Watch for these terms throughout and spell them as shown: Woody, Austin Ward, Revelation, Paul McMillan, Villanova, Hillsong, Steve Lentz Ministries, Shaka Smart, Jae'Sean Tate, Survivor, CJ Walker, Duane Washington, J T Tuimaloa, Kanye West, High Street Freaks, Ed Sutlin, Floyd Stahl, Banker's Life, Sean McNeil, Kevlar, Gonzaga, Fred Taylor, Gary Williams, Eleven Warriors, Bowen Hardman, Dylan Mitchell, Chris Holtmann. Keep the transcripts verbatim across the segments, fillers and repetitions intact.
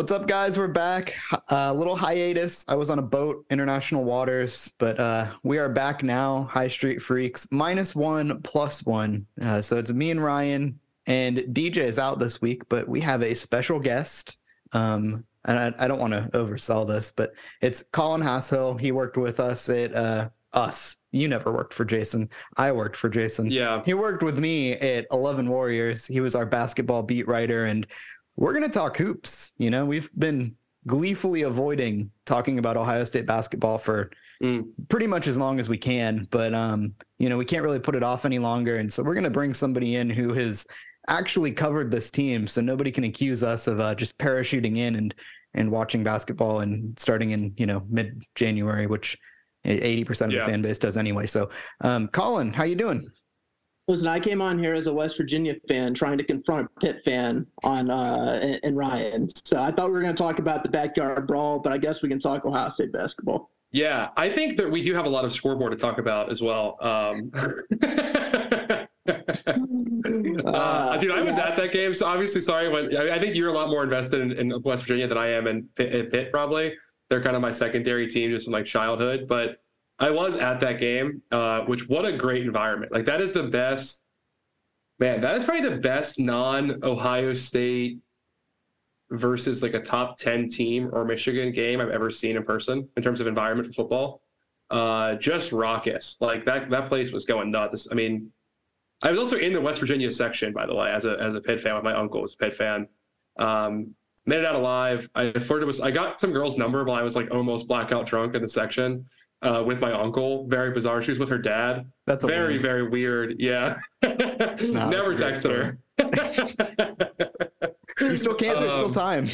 What's up, guys? We're back. A uh, little hiatus. I was on a boat, international waters, but uh, we are back now. High Street Freaks, minus one, plus one. Uh, so it's me and Ryan, and D J is out this week, but we have a special guest. Um, and I, I don't want to oversell this, but it's Colin Hass-Hill. He worked with us at uh, us. You never worked for Jason. I worked for Jason. Yeah. He worked with me at Eleven Warriors. He was our basketball beat writer, and we're going to talk hoops. You know, we've been gleefully avoiding talking about Ohio State basketball for mm. pretty much as long as we can. But, um, you know, we can't really put it off any longer. And so we're going to bring somebody in who has actually covered this team, so nobody can accuse us of uh, just parachuting in and and watching basketball and starting in, you know, mid-January, which eighty percent of yeah. the fan base does anyway. So, um, Colin, how you doing? Listen, I came on here as a West Virginia fan trying to confront Pitt fan on uh, and, and Ryan. So I thought we were going to talk about the backyard brawl, but I guess we can talk Ohio State basketball. Yeah, I think that we do have a lot of scoreboard to talk about as well. Um, uh, dude, I was yeah. at that game, so obviously, sorry. When I think you're a lot more invested in, in West Virginia than I am in Pitt, in Pitt, probably. They're kind of my secondary team just from like childhood, but I was at that game, uh, which what a great environment. Like that is the best, man, that is probably the best non-Ohio State versus like a top ten team or Michigan game I've ever seen in person in terms of environment for football. Uh, just raucous. Like that, that place was going nuts. I mean, I was also in the West Virginia section, by the way, as a, as a Pitt fan. With my uncle was a Pitt fan. Um, made it out alive. I flirted with, I got some girl's number while I was like almost blackout drunk in the section. Uh, with my uncle, very bizarre. She was with her dad. That's very, weird. very weird. Yeah. No, never texted her. You still can't. Um, there's still time.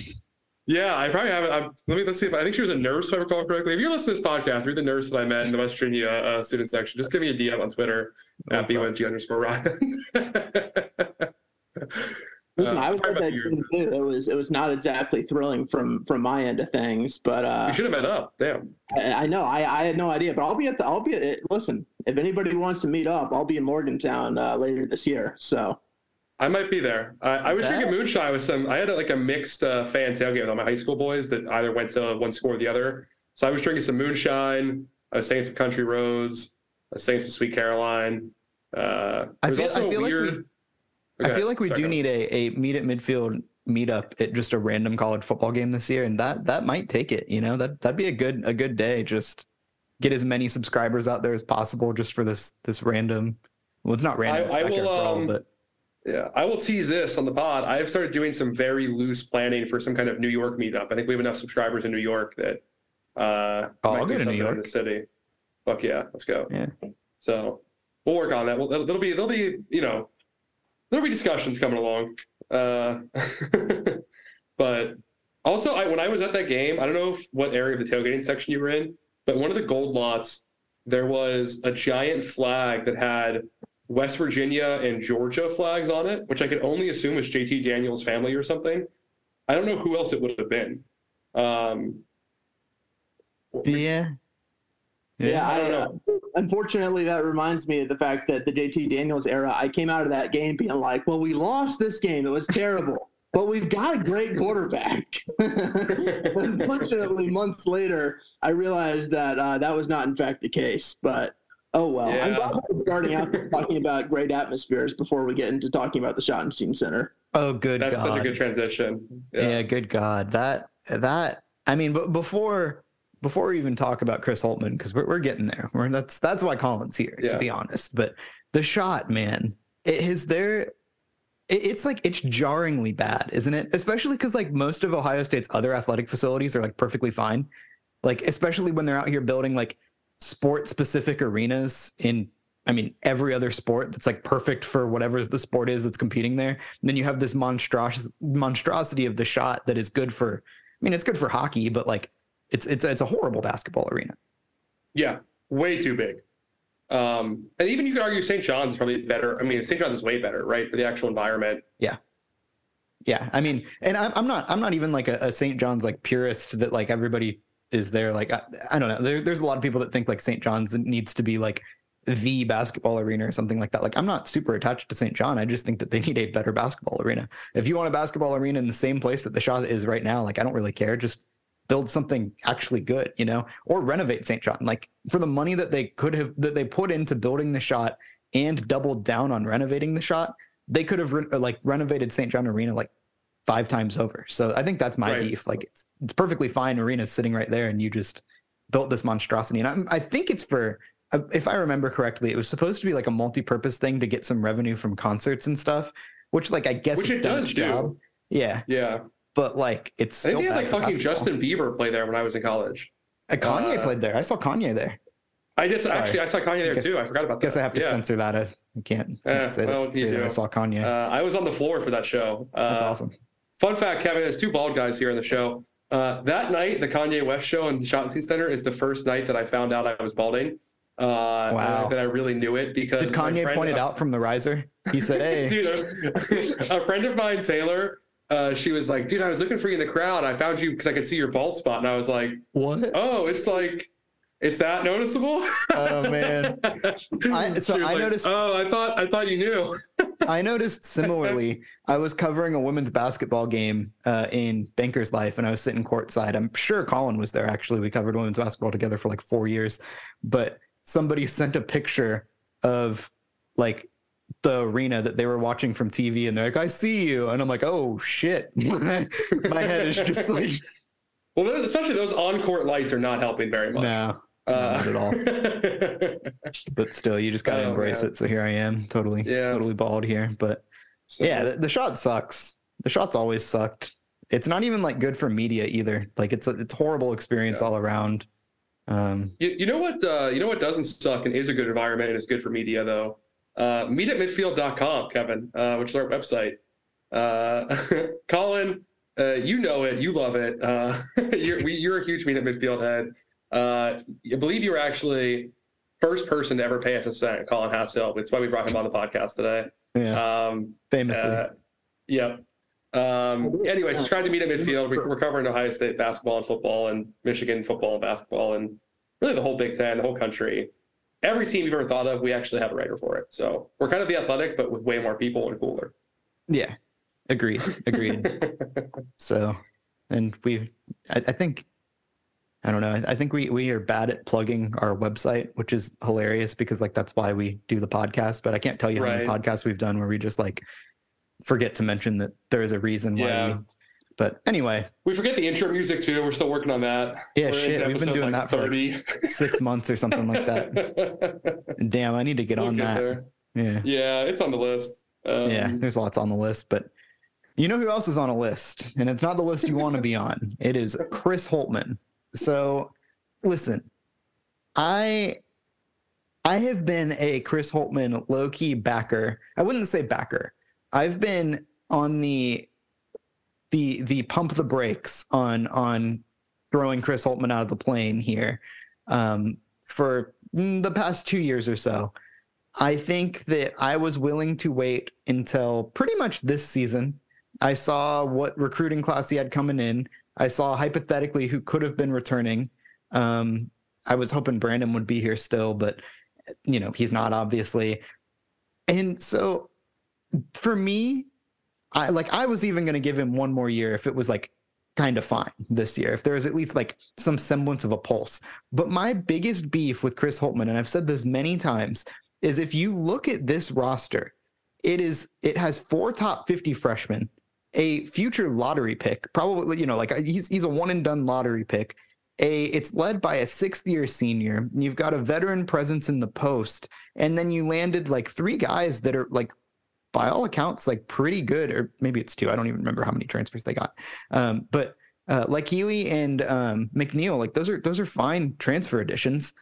Yeah, I probably haven't. I'm, let me let's see if I think she was a nurse, if I recall correctly. If you're listening to this podcast, you're the nurse that I met in the West Virginia uh, student section. Just give me a D M on Twitter oh, at B one G underscore Ryan. Listen, uh, I was at that game too. It was it was not exactly thrilling from from my end of things, but uh, you should have met up. Damn, I, I know. I, I had no idea, but I'll be at the. I'll be at it. Listen, if anybody wants to meet up, I'll be in Morgantown uh, later this year. So I might be there. I, I wish you could moonshine with some. I had like a mixed uh, fan tailgate with all my high school boys that either went to one school or the other. So I was drinking some moonshine. I was saying some Country Roads. I was saying some Sweet Caroline. Uh, I feel, also I feel weird. Like we- Okay, I feel like we sorry. do need a, a meet at midfield meetup at just a random college football game this year, and that that might take it. You know, that that'd be a good a good day. Just get as many subscribers out there as possible, just for this this random. Well, it's not random. It's I, I will. Brawl, um, but. Yeah, I will tease this on the pod. I've started doing some very loose planning for some kind of New York meetup. I think we have enough subscribers in New York that uh, oh, might I'll do something in the city. Fuck yeah, let's go. Yeah. So we'll work on that. We'll, there'll be there'll be you know. There'll be discussions coming along. Uh, but also, I, when I was at that game, I don't know if, what area of the tailgating section you were in, but one of the gold lots, there was a giant flag that had West Virginia and Georgia flags on it, which I could only assume was J T Daniels' family or something. I don't know who else it would have been. Um, yeah. Yeah, yeah, I don't know. Uh, unfortunately, that reminds me of the fact that the J T Daniels era, I came out of that game being like, well, we lost this game. It was terrible, but we've got a great quarterback. Unfortunately, months later, I realized that uh, that was not, in fact, the case. But, oh, well. Yeah. I'm glad we're starting out talking about great atmospheres before we get into talking about the Schottenstein Center. Oh, good That's God. That's such a good transition. Yeah. yeah, good God. That, that, I mean, but before... Before we even talk about Chris Holtmann, because we're we're getting there. We're, that's that's why Colin's here, yeah. to be honest. But the shot, man, it is there. It, it's like it's jarringly bad, isn't it? Especially because like most of Ohio State's other athletic facilities are like perfectly fine. Like especially when they're out here building like sport-specific arenas in. I mean, every other sport that's like perfect for whatever the sport is that's competing there. And then you have this monstros- monstrosity of the shot that is good for. I mean, it's good for hockey, but like. It's it's it's a horrible basketball arena. Yeah, way too big. Um, and even you could argue Saint John's is probably better. I mean, Saint John's is way better, right, for the actual environment. Yeah, yeah. I mean, and I'm I'm not I'm not even like a, a Saint John's like purist that like everybody is there. Like I, I don't know. There, there's a lot of people that think like Saint John's needs to be like the basketball arena or something like that. Like, I'm not super attached to Saint John. I just think that they need a better basketball arena. If you want a basketball arena in the same place that the Shot is right now, like, I don't really care. Just build something actually good, you know, or renovate Saint John. Like, for the money that they could have, that they put into building the Shot and doubled down on renovating the Shot, they could have re- like renovated Saint John Arena like five times over. So I think that's my right. beef. Like, it's, it's perfectly fine arena sitting right there, and you just built this monstrosity. And I, I think it's for, if I remember correctly, it was supposed to be like a multi-purpose thing to get some revenue from concerts and stuff, which, like, I guess which it's it done does its job. Do. Yeah. Yeah. But, like, it's I think so they had, like, fucking basketball. Justin Bieber play there when I was in college. Uh, Kanye uh, played there. I saw Kanye there. I just Sorry. actually I saw Kanye there I guess, too. I forgot about that. I guess I have to yeah. censor that. I can't, can't uh, say, well, that, say that I saw Kanye. Uh, I was on the floor for that show. Uh, That's awesome. Fun fact, Kevin, there's two bald guys here in the show. Uh, that night, the Kanye West show in the Schottenstein Center is the first night that I found out I was balding. Uh, wow. That I really knew it because did Kanye point it out from the riser? He said, "Hey, dude, a, a friend of mine, Taylor." Uh, she was like, "Dude, I was looking for you in the crowd. I found you because I could see your bald spot." And I was like, "What? Oh, it's like." It's that noticeable? Oh man! I, so I like, noticed. Oh, I thought I thought you knew. I noticed similarly. I was covering a women's basketball game uh, in Banker's Life, and I was sitting courtside. I'm sure Colin was there. Actually, we covered women's basketball together for like four years. But somebody sent a picture of like the arena that they were watching from T V, and they're like, "I see you," and I'm like, "Oh shit!" My head is just like. Well, especially those on-court lights are not helping very much. No. Uh, not at all. But still, you just gotta oh, embrace man. it. So here I am, totally, yeah. totally bald here. But so, yeah, the, the shot sucks. The shot's always sucked. It's not even like good for media either. Like it's a, it's a horrible experience yeah. all around. Um, you, you know what? Uh, you know what doesn't suck and is a good environment and is good for media though. Uh, meet at midfield dot com, Kevin, uh, which is our website. Uh, Colin, uh, you know it. You love it. Uh, you're, we, you're a huge Meet at Midfield head. Uh, I believe you were actually first person to ever pay us a cent, Colin Hass-Hill. That's why we brought him on the podcast today. Yeah, um, famously. Uh, yep. Um, anyway, subscribe to Meet at Midfield. We, we're covering Ohio State basketball and football and Michigan football and basketball and really the whole Big Ten, the whole country. Every team you've ever thought of, we actually have a writer for it. So we're kind of The Athletic, but with way more people and cooler. Yeah, agreed. Agreed. So, and we, I, I think... I don't know. I, I think we, we are bad at plugging our website, which is hilarious because like that's why we do the podcast. But I can't tell you right. how many podcasts we've done where we just like forget to mention that there is a reason yeah. why. We, but anyway, we forget the intro music too. We're still working on that. Yeah, We're shit. We've been doing like that for like six months or something like that. Damn, I need to get we'll on get that. There. Yeah, yeah, it's on the list. Um, yeah, there's lots on the list, but. You know who else is on a list, and it's not the list you want to be on. It is Chris Holtmann. So, listen, I I have been a Chris Holtmann low-key backer. I wouldn't say backer. I've been on the the the pump the brakes on on throwing Chris Holtmann out of the plane here um, for the past two years or so. I think that I was willing to wait until pretty much this season. I saw what recruiting class he had coming in. I saw hypothetically who could have been returning. Um, I was hoping Branham would be here still, but, you know, he's not obviously. And so for me, I like I was even going to give him one more year if it was like kind of fine this year, if there was at least like some semblance of a pulse. But my biggest beef with Chris Holtmann, and I've said this many times, is if you look at this roster, it is it has four top fifty freshmen. A future lottery pick, probably, you know, like he's he's a one and done lottery pick. A it's led by a sixth year senior. You've got a veteran presence in the post, and then you landed like three guys that are like, by all accounts, like pretty good, or maybe it's two. I don't even remember how many transfers they got. Um, but uh, like Healy and um, McNeil, like those are those are fine transfer additions.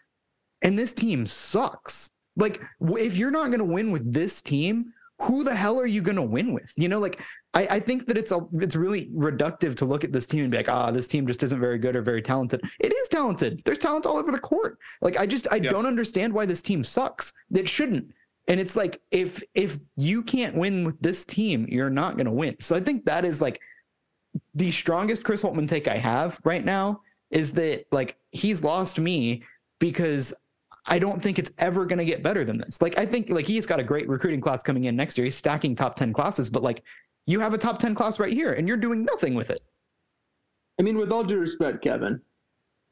And this team sucks. Like if you're not going to win with this team, who the hell are you going to win with? You know, like. I think that it's a, it's really reductive to look at this team and be like, ah, oh, this team just isn't very good or very talented. It is talented. There's talent all over the court. Like, I just, I yep. don't understand why this team sucks. It shouldn't. And it's like, if, if you can't win with this team, you're not going to win. So I think that is like the strongest Chris Holtmann take I have right now is that like, he's lost me because I don't think it's ever going to get better than this. Like, I think like he's got a great recruiting class coming in next year. He's stacking top ten classes, but like you have a top ten class right here and you're doing nothing with it. I mean, with all due respect, Kevin,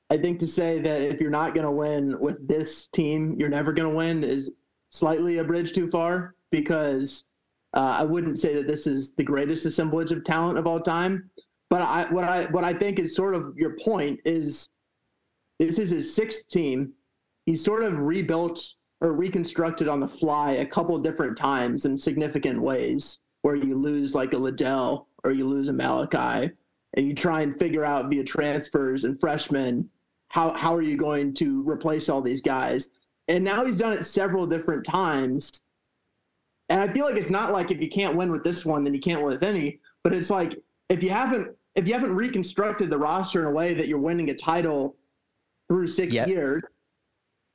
I think to say that if you're not going to win with this team, you're never going to win is slightly a bridge too far, because uh, I wouldn't say that this is the greatest assemblage of talent of all time. But I, what I, what I think is sort of your point is this is his sixth team. He's sort of rebuilt or reconstructed on the fly a couple different times in significant ways, where you lose like a Liddell or you lose a Malachi, and you try and figure out via transfers and freshmen, how, how are you going to replace all these guys? And now he's done it several different times. And I feel like it's not like if you can't win with this one, then you can't win with any, but it's like, if you haven't, if you haven't reconstructed the roster in a way that you're winning a title through six yep. years,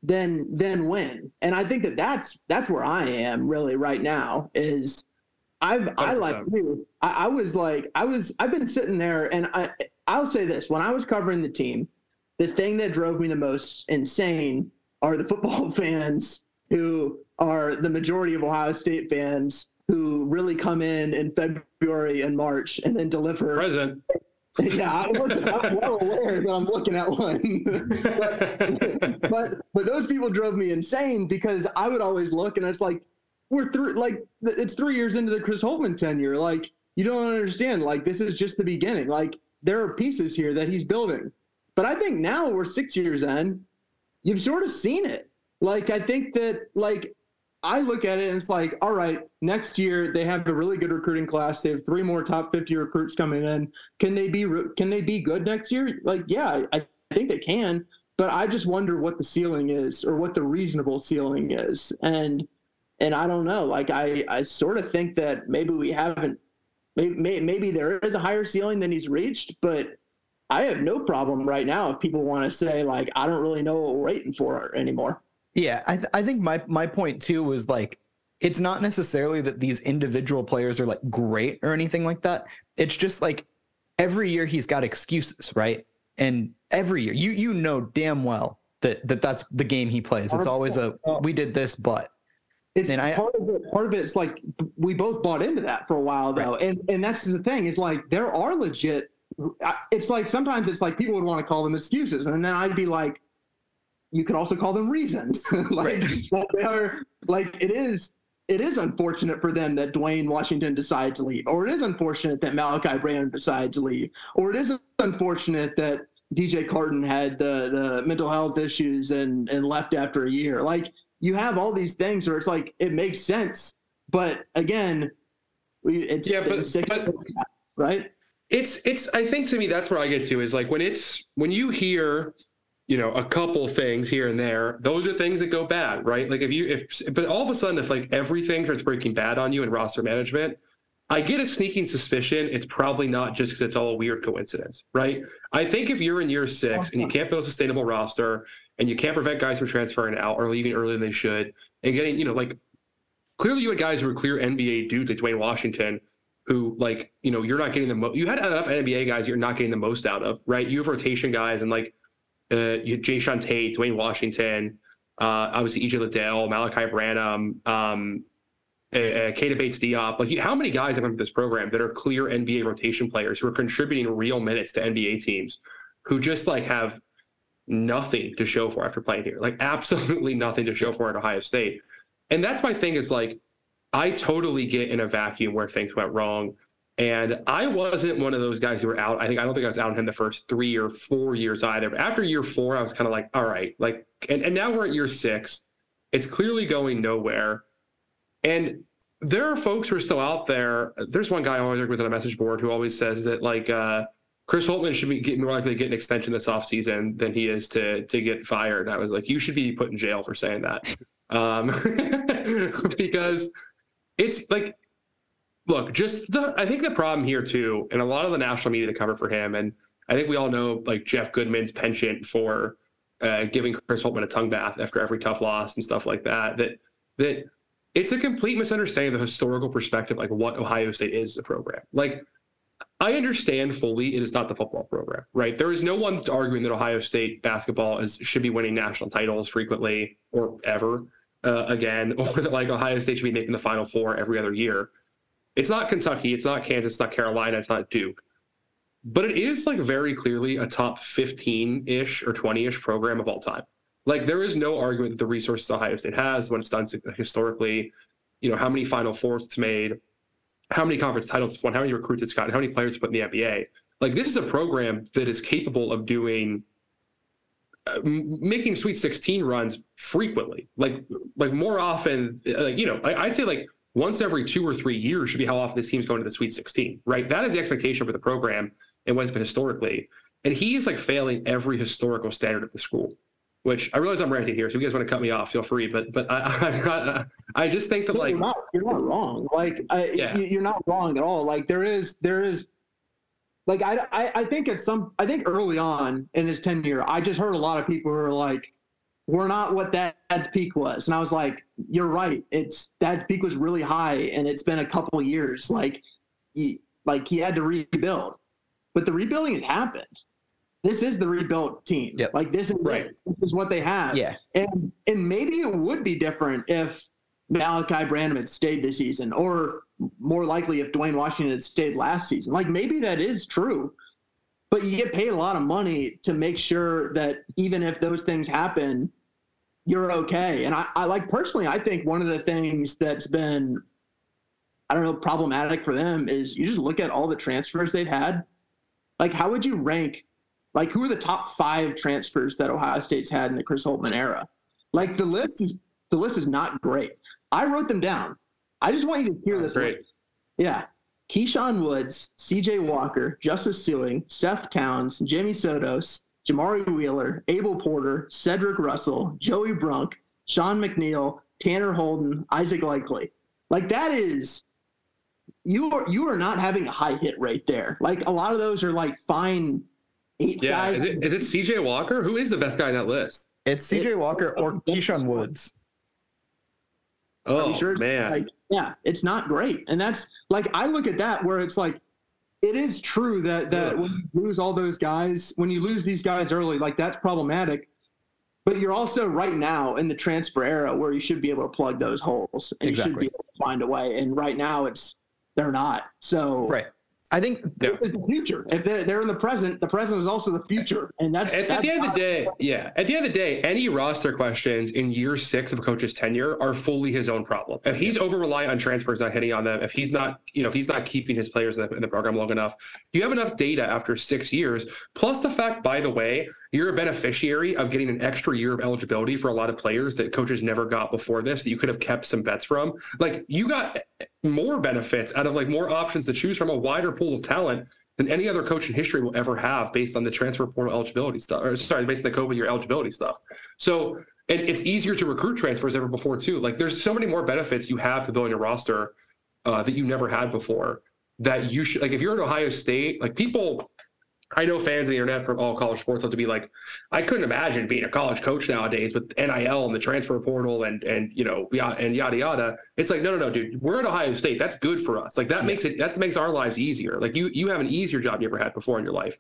then, then win. And I think that that's, that's where I am really right now is I've, I like you. I, I was like, I was, I've been sitting there and I, I'll say this, when I was covering the team, the thing that drove me the most insane are the football fans who are the majority of Ohio State fans who really come in in February and March and then deliver. Present. Yeah, I wasn't, I'm well aware that I'm looking at one. but, but but those people drove me insane because I would always look and it's like, we're through, like, it's three years into the Chris Holtmann tenure. Like, you don't understand. Like, this is just the beginning. Like, there are pieces here that he's building. But I think now we're six years in, you've sort of seen it. Like, I think that, like, I look at it and it's like, all right, next year they have a really good recruiting class. They have three more top fifty recruits coming in. Can they be, can they be good next year? Like, yeah, I think they can. But I just wonder what the ceiling is or what the reasonable ceiling is. And, And I don't know, like I, I sort of think that maybe we haven't, maybe, maybe there is a higher ceiling than he's reached, but I have no problem right now if people want to say like, I don't really know what we're waiting for anymore. Yeah, I th- I think my, my point too was like, it's not necessarily that these individual players are like great or anything like that. It's just like every year he's got excuses, right? And every year, you you know damn well that, that that's the game he plays. It's always a, we did this, but. It's I, part of it. Part of it's like we both bought into that for a while, though, right. and and that's the thing is like there are legit. It's like sometimes it's like people would want to call them excuses, and then I'd be like, you could also call them reasons. like like they are like it is it is unfortunate for them that Duane Washington decided to leave, or it is unfortunate that Malachi Branham decided to leave, or it is unfortunate that D J Carton had the the mental health issues and and left after a year, like. You have all these things where it's like, it makes sense. But again, it's, yeah, but, it's but, right. It's, it's, I think to me, that's where I get to is like, when it's, when you hear, you know, a couple things here and there, those are things that go bad, right? Like if you, if, but all of a sudden, if like everything starts breaking bad on you in roster management, I get a sneaking suspicion. It's probably not just because it's all a weird coincidence, right? I think if you're in year six and you can't build a sustainable roster and you can't prevent guys from transferring out or leaving earlier than they should and getting, you know, like clearly you had guys who were clear N B A dudes like Duane Washington who like, you know, you're not getting the most, you had enough N B A guys you're not getting the most out of, right? You have rotation guys and like uh, you Jae'Sean Tate, Duane Washington, uh, obviously E J Liddell, Malachi Branham, um, Uh, uh, Keita Bates-Diop, like how many guys have come to this program that are clear N B A rotation players who are contributing real minutes to N B A teams who just like have nothing to show for after playing here, like absolutely nothing to show for at Ohio State. And that's my thing is like, I totally get in a vacuum where things went wrong. And I wasn't one of those guys who were out. I think, I don't think I was out on him the first three or four years either. But after year four, I was kind of like, all right, like, and, and now we're at year six. It's clearly going nowhere. And there are folks who are still out there. There's one guy I always work with on a message board who always says that like uh, Chris Holtmann should be getting more likely to get an extension this offseason than he is to to get fired. I was like, you should be put in jail for saying that. Um, because it's like, look, just the, I think the problem here too, and a lot of the national media to cover for him. And I think we all know like Jeff Goodman's penchant for uh, giving Chris Holtmann a tongue bath after every tough loss and stuff like that, that, that, it's a complete misunderstanding of the historical perspective, like what Ohio State is as a program. Like I understand fully it is not the football program, right? There is no one arguing that Ohio State basketball is should be winning national titles frequently or ever uh, again, or that like Ohio State should be making the Final Four every other year. It's not Kentucky, it's not Kansas, it's not Carolina, it's not Duke. But it is like very clearly a top fifteen-ish or twenty-ish program of all time. Like there is no argument that the resources Ohio State has, what it's done historically, you know, how many Final Fours it's made, how many conference titles it's won, how many recruits it's gotten, how many players it's put in the N B A. Like this is a program that is capable of doing, uh, making Sweet sixteen runs frequently, like like more often, like, you know, I, I'd say like once every two or three years should be how often this team's going to the Sweet sixteen, right? That is the expectation for the program and what's been historically. And he is like failing every historical standard at the school, which I realize I'm ranting here, so if you guys want to cut me off, feel free. But but I, I'm not, uh, I just think that no, like you're not, you're not wrong. Like I, yeah. you're not wrong at all. Like there is there is like I, I I think at some I think early on in his tenure, I just heard a lot of people who were like, we're not what Thad's peak was, and I was like, you're right. It's Thad's peak was really high, and it's been a couple of years. Like he like he had to rebuild, but the rebuilding has happened. This is the rebuilt team. Yep. Like this is right. it. This is what they have. Yeah. And and maybe it would be different if Malachi Branham had stayed this season, or more likely if Duane Washington had stayed last season. Like maybe that is true, but you get paid a lot of money to make sure that even if those things happen, you're okay. And I, I like personally, I think one of the things that's been, I don't know, problematic for them is you just look at all the transfers they've had. Like how would you rank Like, who are the top five transfers that Ohio State's had in the Chris Holtmann era? Like, the list is the list is not great. I wrote them down. I just want you to hear not this great. list. Yeah. Keyshawn Woods, C J Walker, Justice Sewing, Seth Towns, Jimmy Sotos, Jamari Wheeler, Abel Porter, Cedric Russell, Joey Brunk, Sean McNeil, Tanner Holden, Isaac Likely. Like, that is... You are, you are not having a high hit rate there. Like, a lot of those are, like, fine... Eight yeah, guys. is it is it C J Walker? Who is the best guy on that list? It's C J it, Walker or Keyshawn Woods. Oh sure man, like, yeah, it's not great, and that's like I look at that where it's like, it is true that that Ugh. when you lose all those guys, when you lose these guys early, like that's problematic. But you're also right now in the transfer era where you should be able to plug those holes, and exactly. you should be able to find a way. And right now, it's they're not. So right. I think it was the future. If they're, they're in the present, the present is also the future. And that's at, that's at the end of the day. Yeah. At the end of the day, any roster questions in year six of a coach's tenure are fully his own problem. If he's over reliant on transfers, not hitting on them, if he's not, you know, if he's not keeping his players in the, in the program long enough, you have enough data after six years. Plus the fact, by the way, you're a beneficiary of getting an extra year of eligibility for a lot of players that coaches never got before this, that you could have kept some vets from. Like you got more benefits out of like more options to choose from, a wider pool of talent than any other coach in history will ever have based on the transfer portal eligibility stuff, or sorry, based on the COVID year eligibility stuff. So and it's easier to recruit transfers ever before too. Like there's so many more benefits you have to building a roster uh, that you never had before, that you should, like if you're at Ohio State, like people, I know fans of the internet from all college sports have to be like, I couldn't imagine being a college coach nowadays with N I L and the transfer portal and, and, you know, and yada, yada. It's like, no, no, no, dude, we're at Ohio State. That's good for us. Like that makes it, that makes our lives easier. Like you, you have an easier job you ever had before in your life.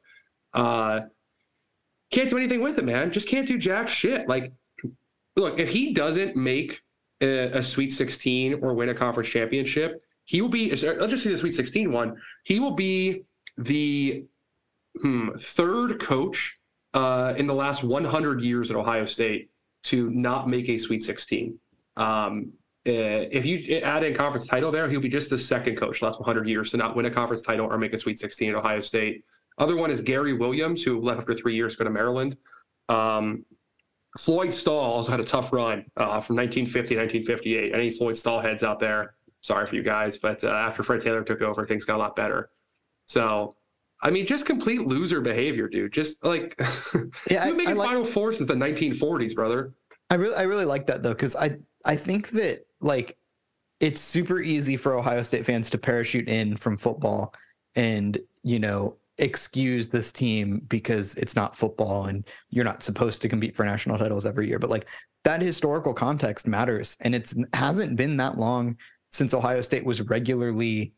Uh, can't do anything with it, man. Just can't do jack shit. Like, look, if he doesn't make a, a Sweet sixteen or win a conference championship, he will be, let's just say the Sweet sixteen one. He will be the, Hmm, third coach uh, in the last one hundred years at Ohio State to not make a Sweet sixteen. Um, uh, if you add in conference title there, he'll be just the second coach last one hundred years to not win a conference title or make a Sweet sixteen at Ohio State. Other one is Gary Williams, who left after three years to go to Maryland. Um, Floyd Stahl also had a tough run uh, from nineteen fifty to nineteen fifty-eight. Any Floyd Stahl heads out there, sorry for you guys, but uh, after Fred Taylor took over, things got a lot better. So... I mean, just complete loser behavior, dude. Just like yeah, you've been making I like, Final Four since the nineteen forties, brother. I really, I really like that though, because I, I think that like it's super easy for Ohio State fans to parachute in from football and you know excuse this team because it's not football and you're not supposed to compete for national titles every year. But like that historical context matters, and it hasn't been that long since Ohio State was regularly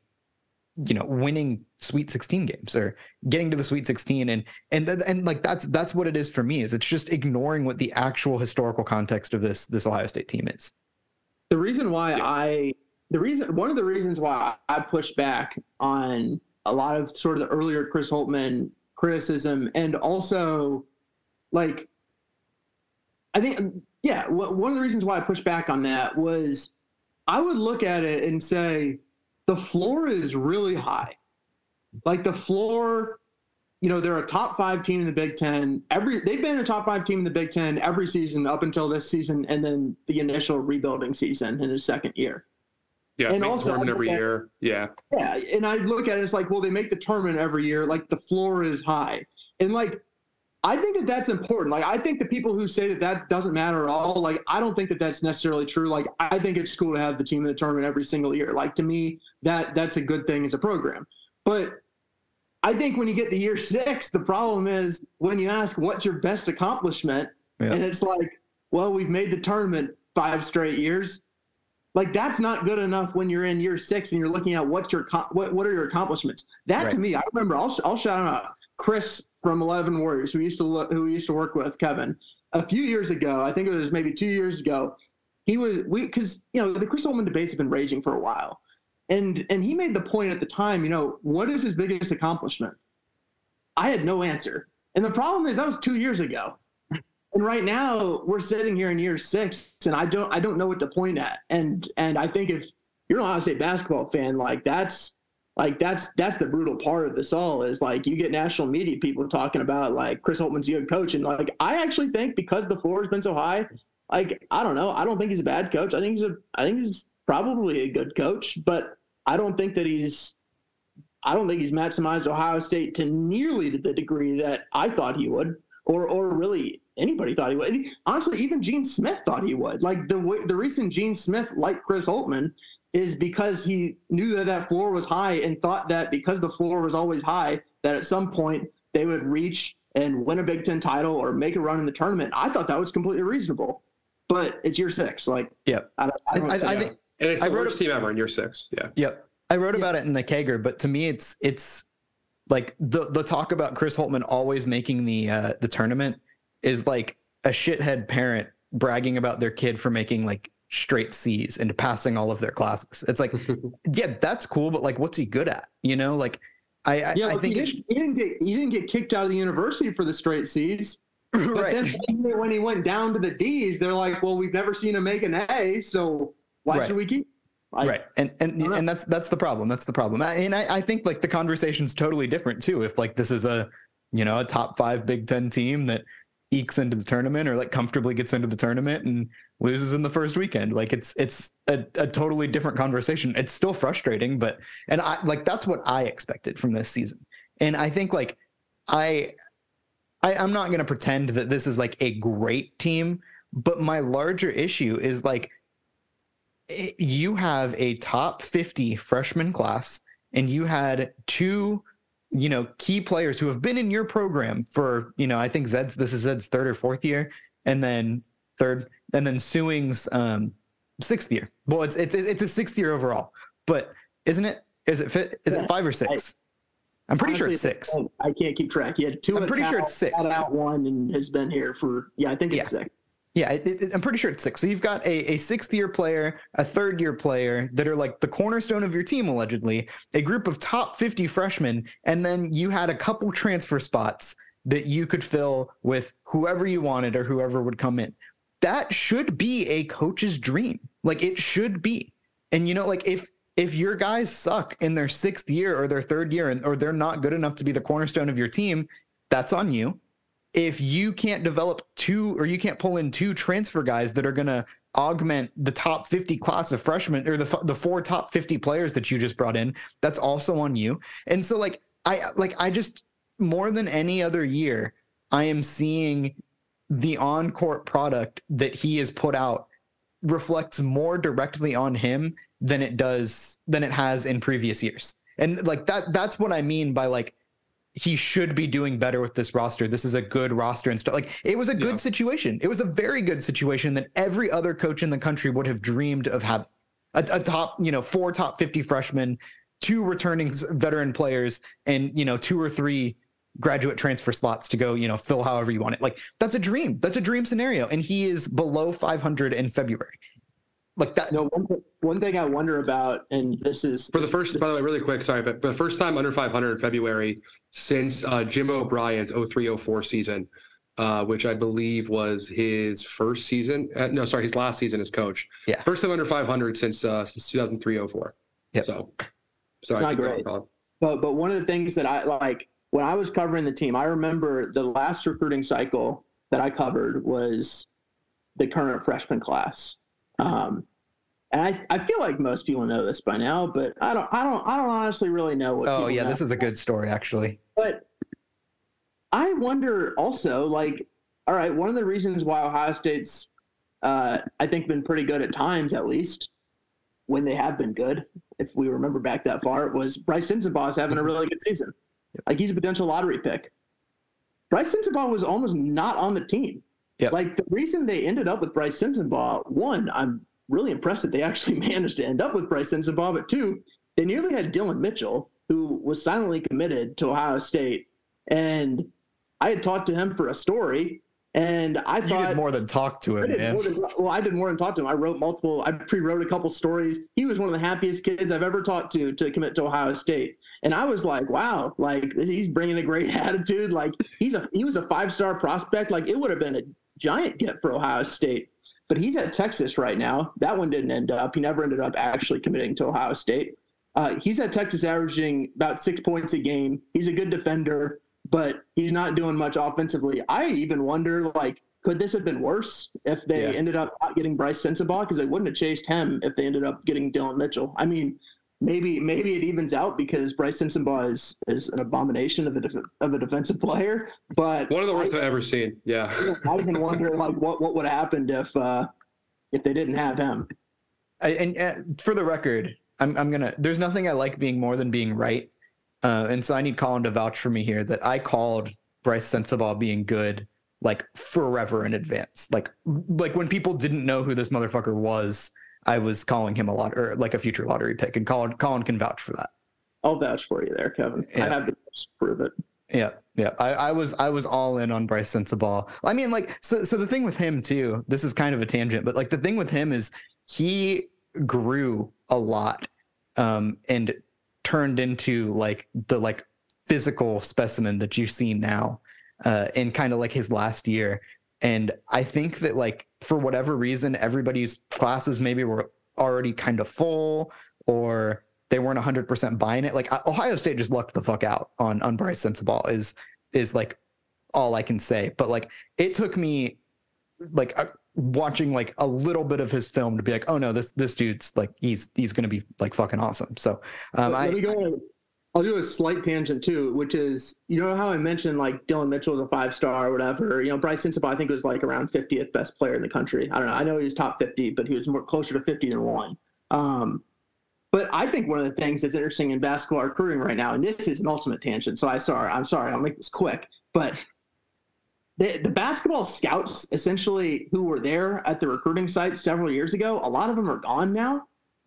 you know, winning Sweet sixteen games or getting to the Sweet sixteen. And, and, th- and like, that's, that's what it is for me, is it's just ignoring what the actual historical context of this, this Ohio State team is. The reason why yeah. I, the reason, one of the reasons why I pushed back on a lot of sort of the earlier Chris Holtmann criticism, and also like, I think, yeah, w- one of the reasons why I pushed back on that was I would look at it and say, the floor is really high. Like the floor, you know, they're a top five team in the Big Ten. Every they've been a top five team in the Big Ten every season up until this season, and then the initial rebuilding season in his second year. Yeah, and also every year. Yeah, yeah. And I look at it, it's like, well, they make the tournament every year. Like the floor is high, and like I think that that's important. Like I think the people who say that that doesn't matter at all, like I don't think that that's necessarily true. Like I think it's cool to have the team in the tournament every single year. Like to me, that that's a good thing as a program. But I think when you get to year six, the problem is when you ask what's your best accomplishment, yeah. and it's like, well, we've made the tournament five straight years. Like that's not good enough when you're in year six and you're looking at what your what what are your accomplishments. That right. to me, I remember I'll I'll shout him out. Chris from Eleven Warriors, who we used to look, who we used to work with, Kevin, a few years ago. I think it was maybe two years ago. He was we because you know the Chris Holtmann debates have been raging for a while, and and he made the point at the time. You know, what is his biggest accomplishment? I had no answer, and the problem is that was two years ago, and right now we're sitting here in year six, and I don't I don't know what to point at, and and I think if you're an Ohio State basketball fan, like that's. Like that's that's the brutal part of this all is like you get national media people talking about like Chris Holtmann's a good coach, and like I actually think because the floor has been so high, like I don't know, I don't think he's a bad coach. I think he's a I think he's probably a good coach, but I don't think that he's I don't think he's maximized Ohio State to nearly to the degree that I thought he would, or or really anybody thought he would. Honestly, even Gene Smith thought he would. Like the the reason Gene Smith liked Chris Holtmann is because he knew that that floor was high and thought that because the floor was always high, that at some point they would reach and win a Big Ten title or make a run in the tournament. I thought that was completely reasonable, but it's year six. Like, yeah, I, don't, I, don't I, I think and it's the I wrote worst a, team ever in year six. Yeah. Yep. I wrote yeah. about it in the Kager, but to me, it's, it's like the, the talk about Chris Holtmann always making the, uh, the tournament is like a shithead parent bragging about their kid for making like straight C's and passing all of their classes. It's like, yeah, that's cool, but like, what's he good at? You know, like, I, I, yeah, I think he didn't, he didn't get he didn't get kicked out of the university for the straight C's. But right. then when he went down to the D's, they're like, well, we've never seen him make an A, so why right. should we keep? Like, right. And and and that's that's the problem. That's the problem. And I, I think like the conversation's totally different too. If like this is a you know a top five Big Ten team that ekes into the tournament or like comfortably gets into the tournament and loses in the first weekend. Like it's, it's a, a totally different conversation. It's still frustrating, but, and I like, that's what I expected from this season. And I think like, I, I I'm not going to pretend that this is like a great team, but my larger issue is like, it, you have a top fifty freshman class and you had two, you know, key players who have been in your program for, you know, I think Zed's, this is Zed's third or fourth year. And then third, and then Sewing's um, sixth year. Well, it's it's it's a sixth year overall, but isn't it? Is it fit, is yeah, it five or six? I, I'm pretty honestly, sure it's six. I can't keep track. He had two. I'm pretty out, sure it's six. Out one and has been here for yeah. I think it's yeah. six. Yeah, it, it, I'm pretty sure it's six. So you've got a, a sixth year player, a third year player that are like the cornerstone of your team allegedly, a group of top fifty freshmen, and then you had a couple transfer spots that you could fill with whoever you wanted or whoever would come in. That should be a coach's dream. Like it should be. And you know, like if, if your guys suck in their sixth year or their third year and, or they're not good enough to be the cornerstone of your team, that's on you. If you can't develop two or you can't pull in two transfer guys that are going to augment the top fifty class of freshmen or the, the four top fifty players that you just brought in, that's also on you. And so like, I, like, I just more than any other year, I am seeing the on-court product that he has put out reflects more directly on him than it does, than it has in previous years. And like that, that's what I mean by like, he should be doing better with this roster. This is a good roster and stuff. Like it was a good yeah. situation. It was a very good situation that every other coach in the country would have dreamed of having a, a top, you know, four top fifty freshmen, two returning veteran players and, you know, two or three graduate transfer slots to go, you know, fill however you want it. Like, that's a dream. That's a dream scenario. And he is below five hundred in February. Like that. No, one, one thing I wonder about, and this is for the first, by the way, really quick, sorry, but the first time under five hundred in February since uh, Jim O'Brien's oh three oh four season, uh, which I believe was his first season. Uh, no, sorry, his last season as coach. Yeah. First time under five hundred since uh, since two thousand three oh four. Yeah. So, so it's not great. But but one of the things that I like when I was covering the team, I remember the last recruiting cycle that I covered was the current freshman class. Um, and I, I feel like most people know this by now, but I don't, I don't, I don't honestly really know what. Oh yeah. Know. This is a good story actually. But I wonder also, like, all right, one of the reasons why Ohio State's, uh, I think been pretty good at times, at least when they have been good, if we remember back that far, was Bryce Sensabaugh having a really good season. Like, he's a potential lottery pick. Bryce Sensabaugh was almost not on the team. Yep. Like, the reason they ended up with Bryce Sensabaugh, one, I'm really impressed that they actually managed to end up with Bryce Sensabaugh, but two, they nearly had Dylan Mitchell, who was silently committed to Ohio State. And I had talked to him for a story, and I thought... You did more than talk to him, I man. Than, well, I did more than talk to him. I wrote multiple... I pre-wrote a couple stories. He was one of the happiest kids I've ever talked to to commit to Ohio State. And I was like, wow, like, he's bringing a great attitude. Like, he's a he was a five-star prospect. Like, it would have been a giant get for Ohio State. But he's at Texas right now. That one didn't end up. He never ended up actually committing to Ohio State. Uh, he's at Texas averaging about six points a game. He's a good defender, but he's not doing much offensively. I even wonder, like, could this have been worse if they yeah. ended up not getting Bryce Sensabaugh? Because they wouldn't have chased him if they ended up getting Dylan Mitchell. I mean, Maybe maybe it evens out because Bryce Sensabaugh is, is an abomination of a def- of a defensive player. But one of the worst I, I've ever seen. Yeah, I even wonder like what, what would have happened if uh, if they didn't have him. I, and uh, for the record, I'm I'm gonna. There's nothing I like being more than being right, uh, and so I need Colin to vouch for me here that I called Bryce Sensabaugh being good like forever in advance. Like like when people didn't know who this motherfucker was. I was calling him a lot or like a future lottery pick, and Colin, Colin can vouch for that. I'll vouch for you there, Kevin. Yeah. I have to prove it. Yeah. Yeah. I, I was, I was all in on Bryce Sensabaugh. I mean, like, so, so the thing with him too, this is kind of a tangent, but like the thing with him is he grew a lot um, and turned into like the, like physical specimen that you see now uh, in kind of like his last year. And I think that, like, for whatever reason, everybody's classes maybe were already kind of full or they weren't one hundred percent buying it. Like, Ohio State just lucked the fuck out on, on Bryce Sensabaugh is, is like, all I can say. But, like, it took me, like, watching, like, a little bit of his film to be like, oh, no, this this dude's, like, he's he's going to be, like, fucking awesome. So, um, I, I... I'll do a slight tangent, too, which is, you know how I mentioned, like, Dylan Mitchell is a five-star or whatever. You know, Bryce Sensabaugh, I think, was, like, around fiftieth best player in the country. I don't know. I know he was top fifty, but he was more closer to fifty than one. Um, but I think one of the things that's interesting in basketball recruiting right now, and this is an ultimate tangent, so I sorry, I'm sorry. I'll make this quick. But the, the basketball scouts, essentially, who were there at the recruiting site several years ago, a lot of them are gone now.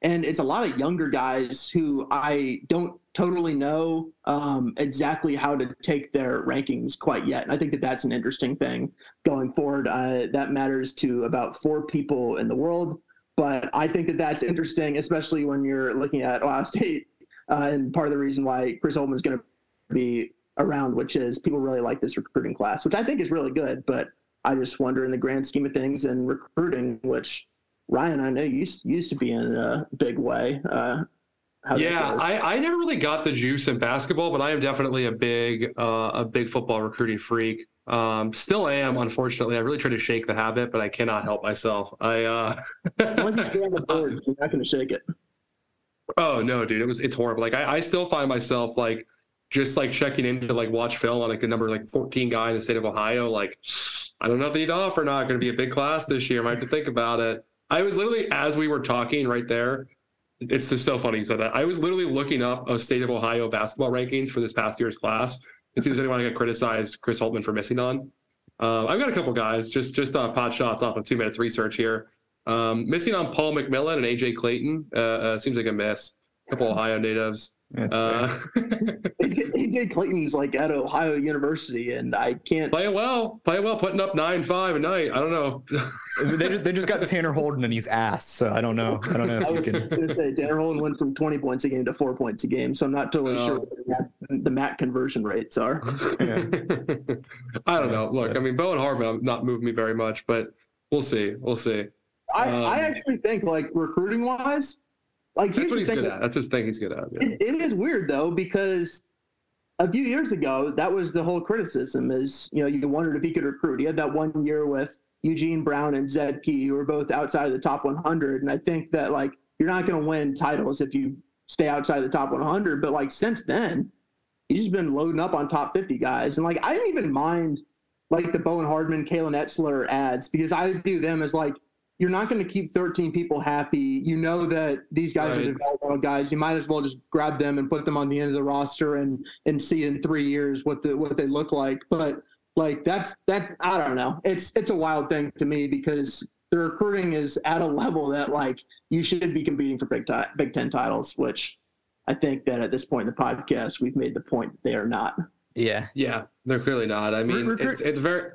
And it's a lot of younger guys who I don't totally know um, exactly how to take their rankings quite yet. And I think that that's an interesting thing going forward. Uh, that matters to about four people in the world. But I think that that's interesting, especially when you're looking at Ohio State. Uh, and part of the reason why Chris Holtmann is going to be around, which is people really like this recruiting class, which I think is really good. But I just wonder in the grand scheme of things and recruiting, which – Ryan, I know you used to be in a big way. Uh, how yeah, I, I never really got the juice in basketball, but I am definitely a big uh, a big football recruiting freak. Um, still am, unfortunately. I really try to shake the habit, but I cannot help myself. I uh... Once you stay on the boards, you're not going to shake it. Oh no, dude, it was it's horrible. Like I, I still find myself like just like checking in to like watch film on like a number like fourteen guy in the state of Ohio. Like I don't know if they need to offer or not. Going to be a big class this year. Might have to think about it. I was literally, as we were talking right there, it's just so funny. So that I was literally looking up a state of Ohio basketball rankings for this past year's class and see if there's anyone I could criticize Chris Holtmann for missing on. Uh, I've got a couple guys, just just uh, pot shots off of two minutes research here. Um, missing on Paul McMillan and A J Clayton uh, uh, seems like a miss. A couple Ohio natives. Uh, A J Clayton's like at Ohio University, and I can't play it well. Play it well, putting up nine five a night. I don't know. they just, they just got Tanner Holden, and he's ass. So I don't know. I don't know. If I was can... gonna say Tanner Holden went from twenty points a game to four points a game, so I'm not totally uh, sure what the M A C conversion rates are. Yeah. I don't know. Look, I mean, Bowen Hartman not moved me very much, but we'll see. We'll see. I, um, I actually think, like, recruiting wise. Like, that's what he's good at. That's his thing he's good at. Yeah. It, it is weird, though, because a few years ago, that was the whole criticism is, you know, you wondered if he could recruit. He had that one year with Eugene Brown and Zed Key, who were both outside of the top one hundred. And I think that, like, you're not going to win titles if you stay outside the top one hundred. But, like, since then, he's just been loading up on top fifty guys. And, like, I didn't even mind, like, the Bowen Hardman, Kalen Etzler ads, because I view them as, like, you're not going to keep thirteen people happy. You know that these guys right. are developmental guys. You might as well just grab them and put them on the end of the roster and, and see in three years what the, what they look like. But like, that's, that's, I don't know. It's, it's a wild thing to me because the recruiting is at a level that like you should be competing for big ti- Big Ten titles, which I think that at this point in the podcast, we've made the point that they are not. Yeah. Yeah. They're clearly not. I mean, Recruit- it's, it's very,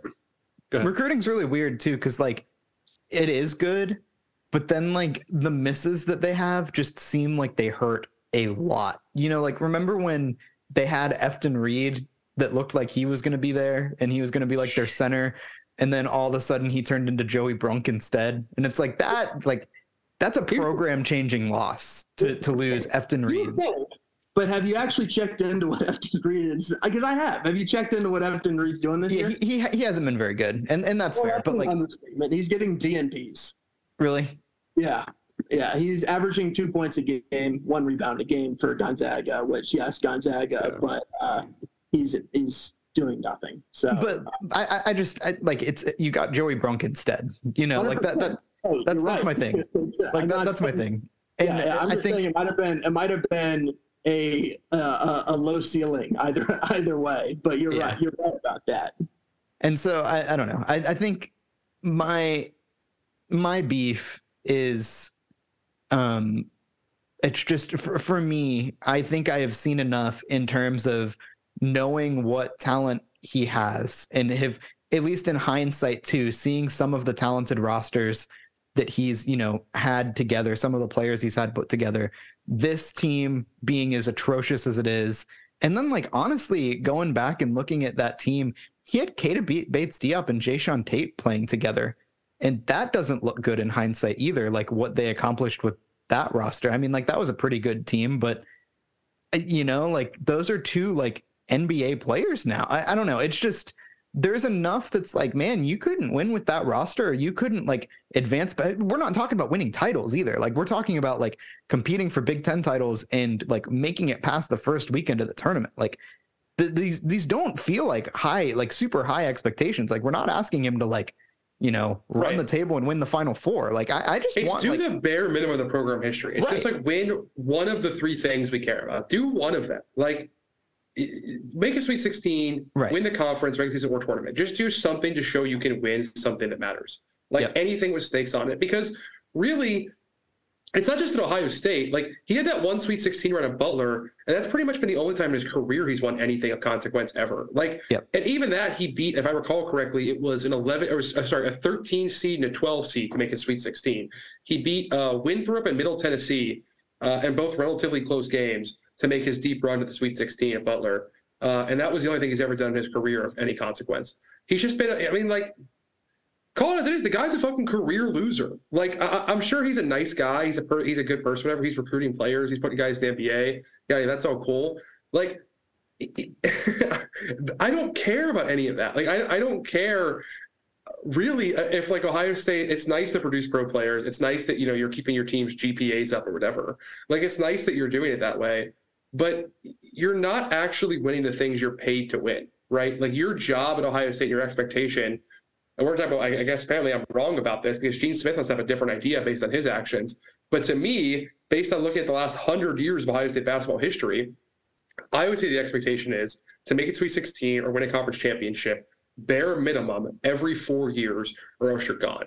recruiting's really weird too. Cause like, it is good, but then like the misses that they have just seem like they hurt a lot. You know, like remember when they had Efton Reed that looked like he was going to be there and he was going to be like their center. And then all of a sudden he turned into Joey Brunk instead. And it's like that, like that's a program changing loss to, to lose Efton Reed. But have you actually checked into what Efton Reed is? Because I have. Have you checked into what Efton Reed's doing this yeah, year? He, he he hasn't been very good, and and that's well, fair. That's but like, he's getting D N Ps. Really? Yeah, yeah. He's averaging two points a game, one rebound a game for Gonzaga, which yes, Gonzaga, yeah. but uh, he's he's doing nothing. So, but I I just I, like it's you got Joey Brunk instead. You know, one hundred percent. Like that that oh, that's right. that's my thing. Like that, that's my thing. And yeah, yeah, I'm I just think saying it might have been it might have been. A, uh, a low ceiling either either way, but you're yeah. right you're right about that. And so I, I don't know. I, I think my my beef is um it's just for, for me. I think I have seen enough in terms of knowing what talent he has, and have at least in hindsight too, seeing some of the talented rosters that he's, you know, had together, some of the players he's had put together, this team being as atrocious as it is. And then like, honestly, going back and looking at that team, he had Keita Bates-Diop and Jae'Sean Tate playing together. And that doesn't look good in hindsight either. Like what they accomplished with that roster. I mean, like that was a pretty good team, but you know, like those are two like N B A players now. I, I don't know. It's just, there's enough that's like, man, you couldn't win with that roster. Or you couldn't like advance. But we're not talking about winning titles either. Like we're talking about like competing for Big Ten titles and like making it past the first weekend of the tournament. Like th- these, these don't feel like high, like super high expectations. Like we're not asking him to like, you know, run right. the table and win the Final Four. Like I, I just it's want to do like, the bare minimum of the program history. It's right. just like win one of the three things we care about. Do one of them. Like, make a Sweet sixteen, right. win the conference, regular season or tournament. Just do something to show you can win something that matters. Like yep. anything with stakes on it. Because really, it's not just at Ohio State. Like he had that one Sweet sixteen run at Butler, and that's pretty much been the only time in his career he's won anything of consequence ever. Like, yep. and even that he beat, if I recall correctly, it was an eleven or sorry, a thirteen seed and a twelve seed to make a Sweet sixteen. He beat uh, Winthrop and Middle Tennessee, uh, and both relatively close games, to make his deep run to the Sweet sixteen at Butler. Uh, and that was the only thing he's ever done in his career of any consequence. He's just been, I mean, like, call it as it is, the guy's a fucking career loser. Like, I, I'm sure he's a nice guy. He's a per, he's a good person, whatever. He's recruiting players. He's putting guys in the N B A. Yeah, that's all cool. Like, I don't care about any of that. Like, I, I don't care really if, like, Ohio State, it's nice to produce pro players. It's nice that, you know, you're keeping your team's G P As up or whatever. Like, it's nice that you're doing it that way. But you're not actually winning the things you're paid to win, right? Like your job at Ohio State, your expectation, and we're talking about, I guess, apparently I'm wrong about this because Gene Smith must have a different idea based on his actions. But to me, based on looking at the last one hundred years of Ohio State basketball history, I would say the expectation is to make it Sweet sixteen or win a conference championship, bare minimum, every four years or else you're gone.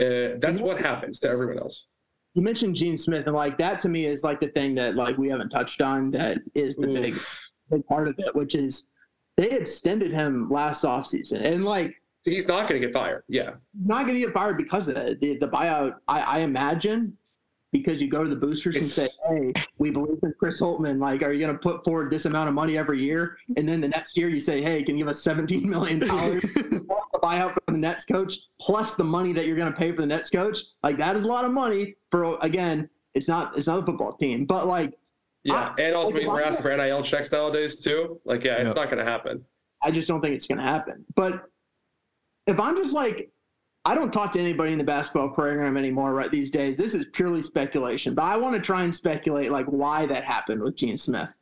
Uh, that's what happens to everyone else. You mentioned Gene Smith, and like that to me is like the thing that like we haven't touched on that is the big, big part of it, which is they extended him last offseason. And like he's not going to get fired. Yeah. Not going to get fired because of that. The, the buyout, I, I imagine, because you go to the boosters it's, and say, hey, we believe in Chris Holtmann. Like, are you going to put forward this amount of money every year? And then the next year you say, hey, can you give us seventeen million dollars to buy out for the Nets coach plus the money that you're going to pay for the Nets coach? Like, that is a lot of money for, again, it's not it's not a football team. But, like. Yeah, I, and also like, we're asking for N I L checks nowadays, too. Like, yeah, it's yeah. not going to happen. I just don't think it's going to happen. But if I'm just, like, I don't talk to anybody in the basketball program anymore right these days. This is purely speculation, but I want to try and speculate like why that happened with Gene Smith.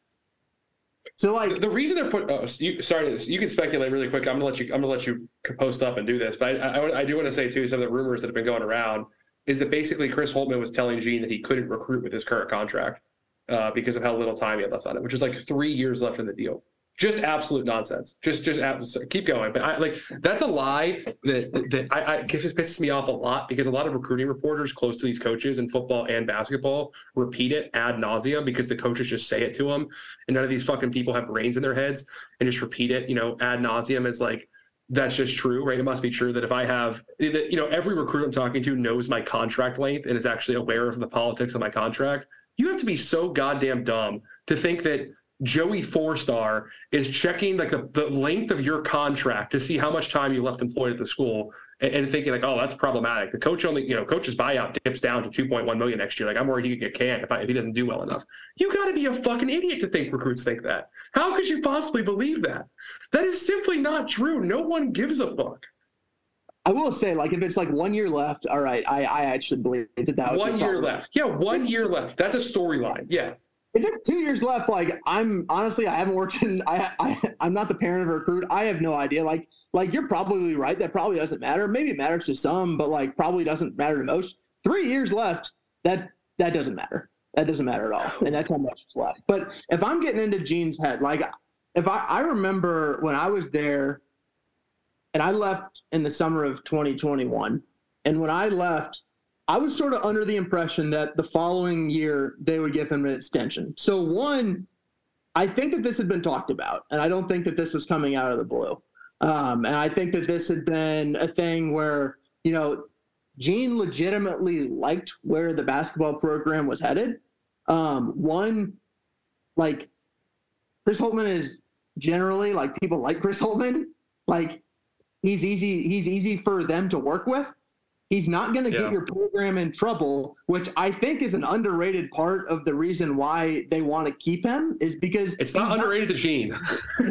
So like the reason they're put, oh, you, sorry, you can speculate really quick. I'm gonna let you, I'm gonna let you post up and do this, but I, I, I do want to say too, some of the rumors that have been going around is that basically Chris Holtmann was telling Gene that he couldn't recruit with his current contract uh, because of how little time he had left on it, which is like three years left in the deal. Just absolute nonsense. Just, just absolute, keep going. But I, like that's a lie that that I, I just pisses me off a lot because a lot of recruiting reporters close to these coaches in football and basketball repeat it ad nauseum because the coaches just say it to them, and none of these fucking people have brains in their heads and just repeat it, you know, ad nauseum as like that's just true, right? It must be true that if I have, you know, every recruit I'm talking to knows my contract length and is actually aware of the politics of my contract. You have to be so goddamn dumb to think that Joey Four-Star is checking like the, the length of your contract to see how much time you left employed at the school and, and thinking like, oh, that's problematic. The coach only, you know, coach's buyout dips down to two point one million next year. Like I'm worried he could get canned if, I, if he doesn't do well enough. You got to be a fucking idiot to think recruits think that. How could you possibly believe that? That is simply not true. No one gives a fuck. I will say, like, if it's like one year left, all right, I, I actually believe that that was one year problem. left. Yeah, one year left. That's a storyline. Yeah. If it's two years left, like I'm honestly, I haven't worked in, I, I, I'm not the parent of a recruit. I have no idea. Like, like you're probably right. That probably doesn't matter. Maybe it matters to some, but like probably doesn't matter to most. Three years left. That, that doesn't matter. That doesn't matter at all. And that's how much is left. But if I'm getting into Gene's head, like if I, I remember when I was there and I left in the summer of twenty twenty-one. And when I left, I was sort of under the impression that the following year they would give him an extension. So one, I think that this had been talked about, and I don't think that this was coming out of the blue. Um, and I think that this had been a thing where, you know, Gene legitimately liked where the basketball program was headed. Um, one, like Chris Holtmann is generally like people like Chris Holtmann. Like he's easy. He's easy for them to work with. He's not going to yeah. get your program in trouble, which I think is an underrated part of the reason why they want to keep him is because it's not underrated not- to Gene.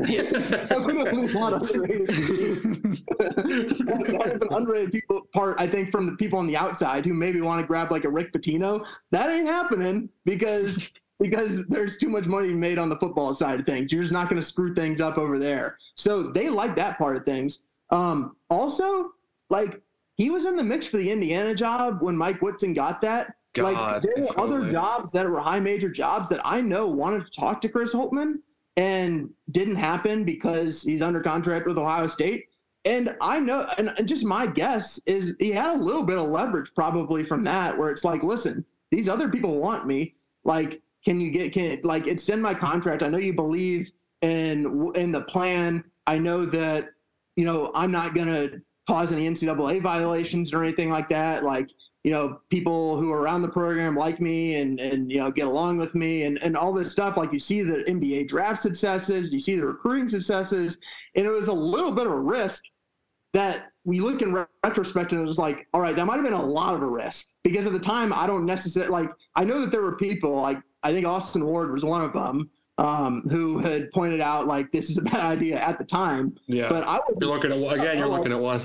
Yes, not underrated to Gene. That is an underrated people part, I think, from the people on the outside who maybe want to grab like a Rick Pitino. That ain't happening because because there's too much money made on the football side of things. You're just not going to screw things up over there. So they like that part of things. Um, also, like. He was in the mix for the Indiana job when Mike Whitson got that. God, like there were other really. jobs that were high major jobs that I know wanted to talk to Chris Holtmann and didn't happen because he's under contract with Ohio State. And I know, and just my guess is he had a little bit of leverage probably from that where it's like, listen, these other people want me. Like, can you get, can like extend my contract? I know you believe in, in the plan. I know that, you know, I'm not going to cause any N C double A violations or anything like that. Like, you know, people who are around the program like me and, and, you know, get along with me and, and all this stuff. Like you see the N B A draft successes, you see the recruiting successes, and it was a little bit of a risk that we look in retrospect and it was like, all right, that might've been a lot of a risk because at the time I don't necessarily like, I know that there were people like, I think Austin Ward was one of them um, who had pointed out like, this is a bad idea at the time. Yeah. But I was you're looking at one again, you're looking at one.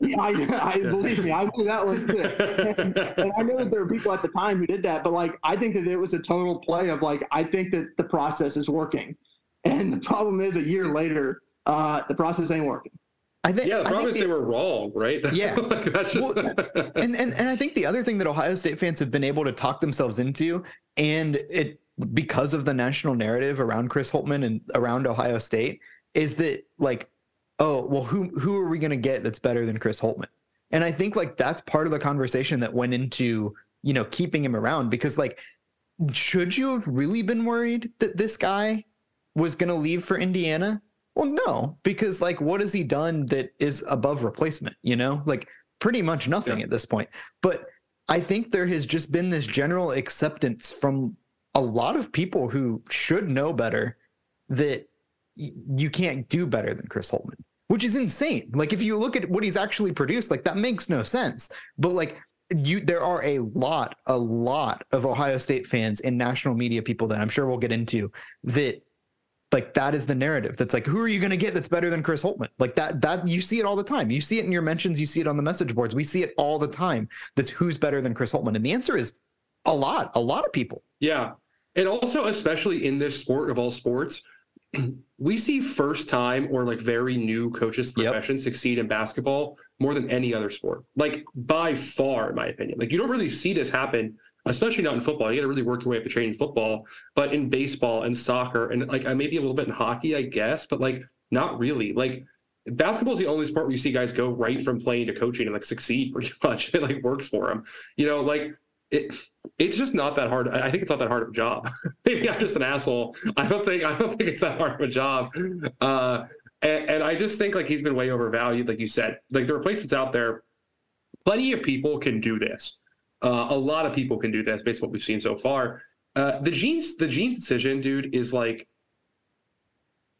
yeah, I, I believe me, I knew that one too. And, and I know that there were people at the time who did that, but like, I think that it was a total play of like, I think that the process is working. And the problem is a year later, uh, the process ain't working. I think, yeah, the problem is they were wrong, right? Yeah. like that's just well, and, and, and I think the other thing that Ohio State fans have been able to talk themselves into and it, because of the national narrative around Chris Holtmann and around Ohio State is that like, oh, well, who, who are we going to get that's better than Chris Holtmann? And I think like that's part of the conversation that went into you know, keeping him around, because like, should you have really been worried that this guy was going to leave for Indiana? Well, no, because like, what has he done that is above replacement? You know, like pretty much nothing yeah. at this point. But I think there has just been this general acceptance from a lot of people who should know better that y- you can't do better than Chris Holtmann, which is insane. Like if you look at what he's actually produced, like that makes no sense. But like you, there are a lot, a lot of Ohio State fans and national media people that I'm sure we'll get into that. Like that is the narrative. That's like, who are you going to get that's better than Chris Holtmann? Like that, that you see it all the time. You see it in your mentions. You see it on the message boards. We see it all the time. That's who's better than Chris Holtmann. And the answer is a lot, a lot of people. Yeah. And also, especially in this sport of all sports, we see first time or like very new coaches profession yep. succeed in basketball more than any other sport, like by far, in my opinion. Like you don't really see this happen, especially not in football. You got to really work your way up the chain in football, but in baseball and soccer and like maybe a little bit in hockey, I guess, but like not really. Like basketball is the only sport where you see guys go right from playing to coaching and like succeed pretty much. It like works for them, you know, like it, it's just not that hard. I think it's not that hard of a job. Maybe I'm just an asshole. I don't think, I don't think it's that hard of a job. Uh, and, and I just think like he's been way overvalued. Like you said, like the replacements out there, plenty of people can do this. Uh, a lot of people can do this based on what we've seen so far. Uh, the Gene's the Gene's decision, dude, is like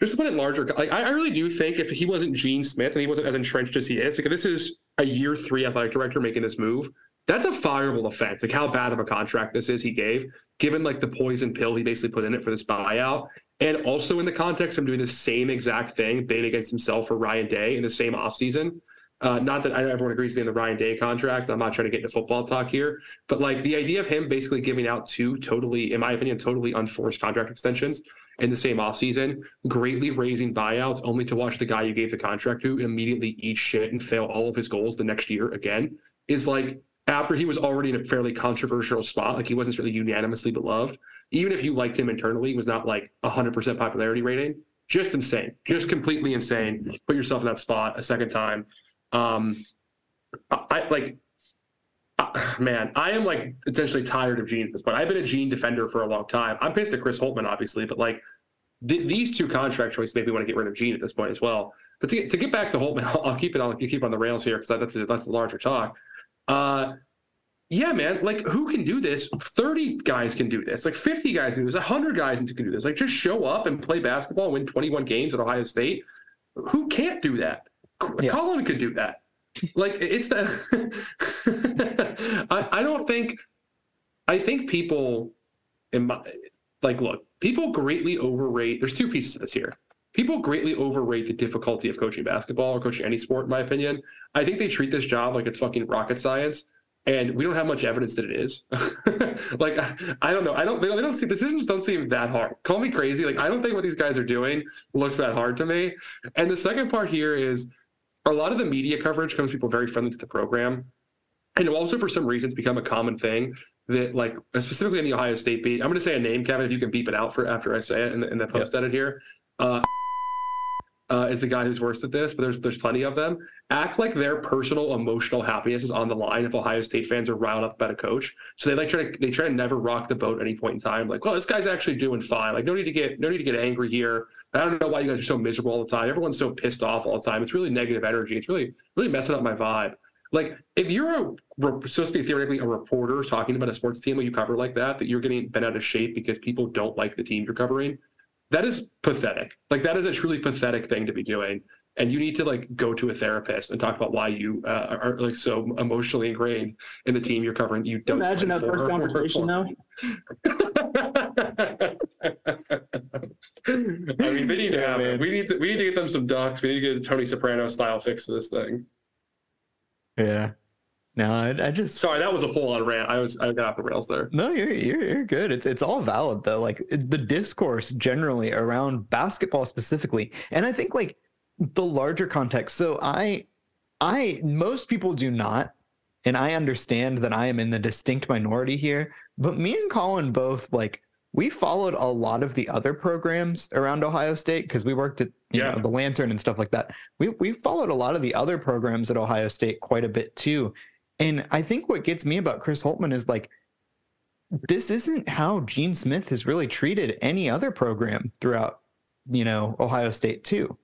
just to put it larger. Like I, I really do think if he wasn't Gene Smith and he wasn't as entrenched as he is, like if this is a year three athletic director making this move, that's a fireable offense. Like how bad of a contract this is he gave, given like the poison pill he basically put in it for this buyout. And also in the context of doing the same exact thing, baiting against himself for Ryan Day in the same offseason. Uh, not that I know everyone agrees with the Ryan Day contract. I'm not trying to get into football talk here, but like the idea of him basically giving out two totally, in my opinion, totally unforced contract extensions in the same offseason, greatly raising buyouts only to watch the guy you gave the contract to immediately eat shit and fail all of his goals the next year again is like after he was already in a fairly controversial spot. Like he wasn't really unanimously beloved. Even if you liked him internally, he was not like one hundred percent popularity rating. Just insane. Just completely insane. Put yourself in that spot a second time. Um, I like, uh, man, I am like essentially tired of Gene at this point. I've been a Gene defender for a long time. I'm pissed at Chris Holtmann, obviously, but like th- these two contract choices make me want to get rid of Gene at this point as well. But to, to get back to Holtmann, I'll, I'll keep it on, you keep on the rails here. Cause that's a, that's a larger talk. Uh, yeah, man, like who can do this? thirty guys can do this. Like fifty guys can do this. one hundred guys can do this. Like just show up and play basketball and win twenty-one games at Ohio State. Who can't do that? Yeah. Colin could do that. Like it's the I, I don't think I think people in my, like look, people greatly overrate. There's two pieces of this here. People greatly overrate the difficulty of coaching basketball or coaching any sport, in my opinion. I think they treat this job like it's fucking rocket science, and we don't have much evidence that it is. Like I, I don't know. I don't they, don't they don't see decisions don't seem that hard. Call me crazy. Like I don't think what these guys are doing looks that hard to me. And the second part here is a lot of the media coverage comes people very friendly to the program. And also for some reason, it's become a common thing that like specifically in the Ohio State beat, I'm going to say a name, Kevin, if you can beep it out for after I say it in the, in the post edit here, uh, uh, is the guy who's worst at this, but there's, there's plenty of them act like their personal emotional happiness is on the line. If Ohio State fans are riled up about a coach. So they like try to, they try to never rock the boat at any point in time. Like, well, this guy's actually doing fine. Like no need to get, no need to get angry here. I don't know why you guys are so miserable all the time. Everyone's so pissed off all the time. It's really negative energy. It's really, really messing up my vibe. Like if you're a, supposed to be theoretically a reporter talking about a sports team that you cover like that, that you're getting bent out of shape because people don't like the team you're covering, that is pathetic. Like that is a truly pathetic thing to be doing. And you need to like go to a therapist and talk about why you uh, are like so emotionally ingrained in the team you're covering. You don't imagine that first conversation though. I mean, they need to have it. We need to we need to get them some ducks. We need to get a Tony Soprano style fix to this thing. Yeah. No, I, I just sorry that was a full on rant. I was I got off the rails there. No, you're you're you're good. It's it's all valid though. Like the discourse generally around basketball specifically, and I think like the larger context. So I, I most people do not, and I understand that I am in the distinct minority here. But me and Colin both like we followed a lot of the other programs around Ohio State because we worked at you yeah. know, the Lantern and stuff like that. We we followed a lot of the other programs at Ohio State quite a bit too. And I think what gets me about Chris Holtmann is like, this isn't how Gene Smith has really treated any other program throughout, you know, Ohio State too.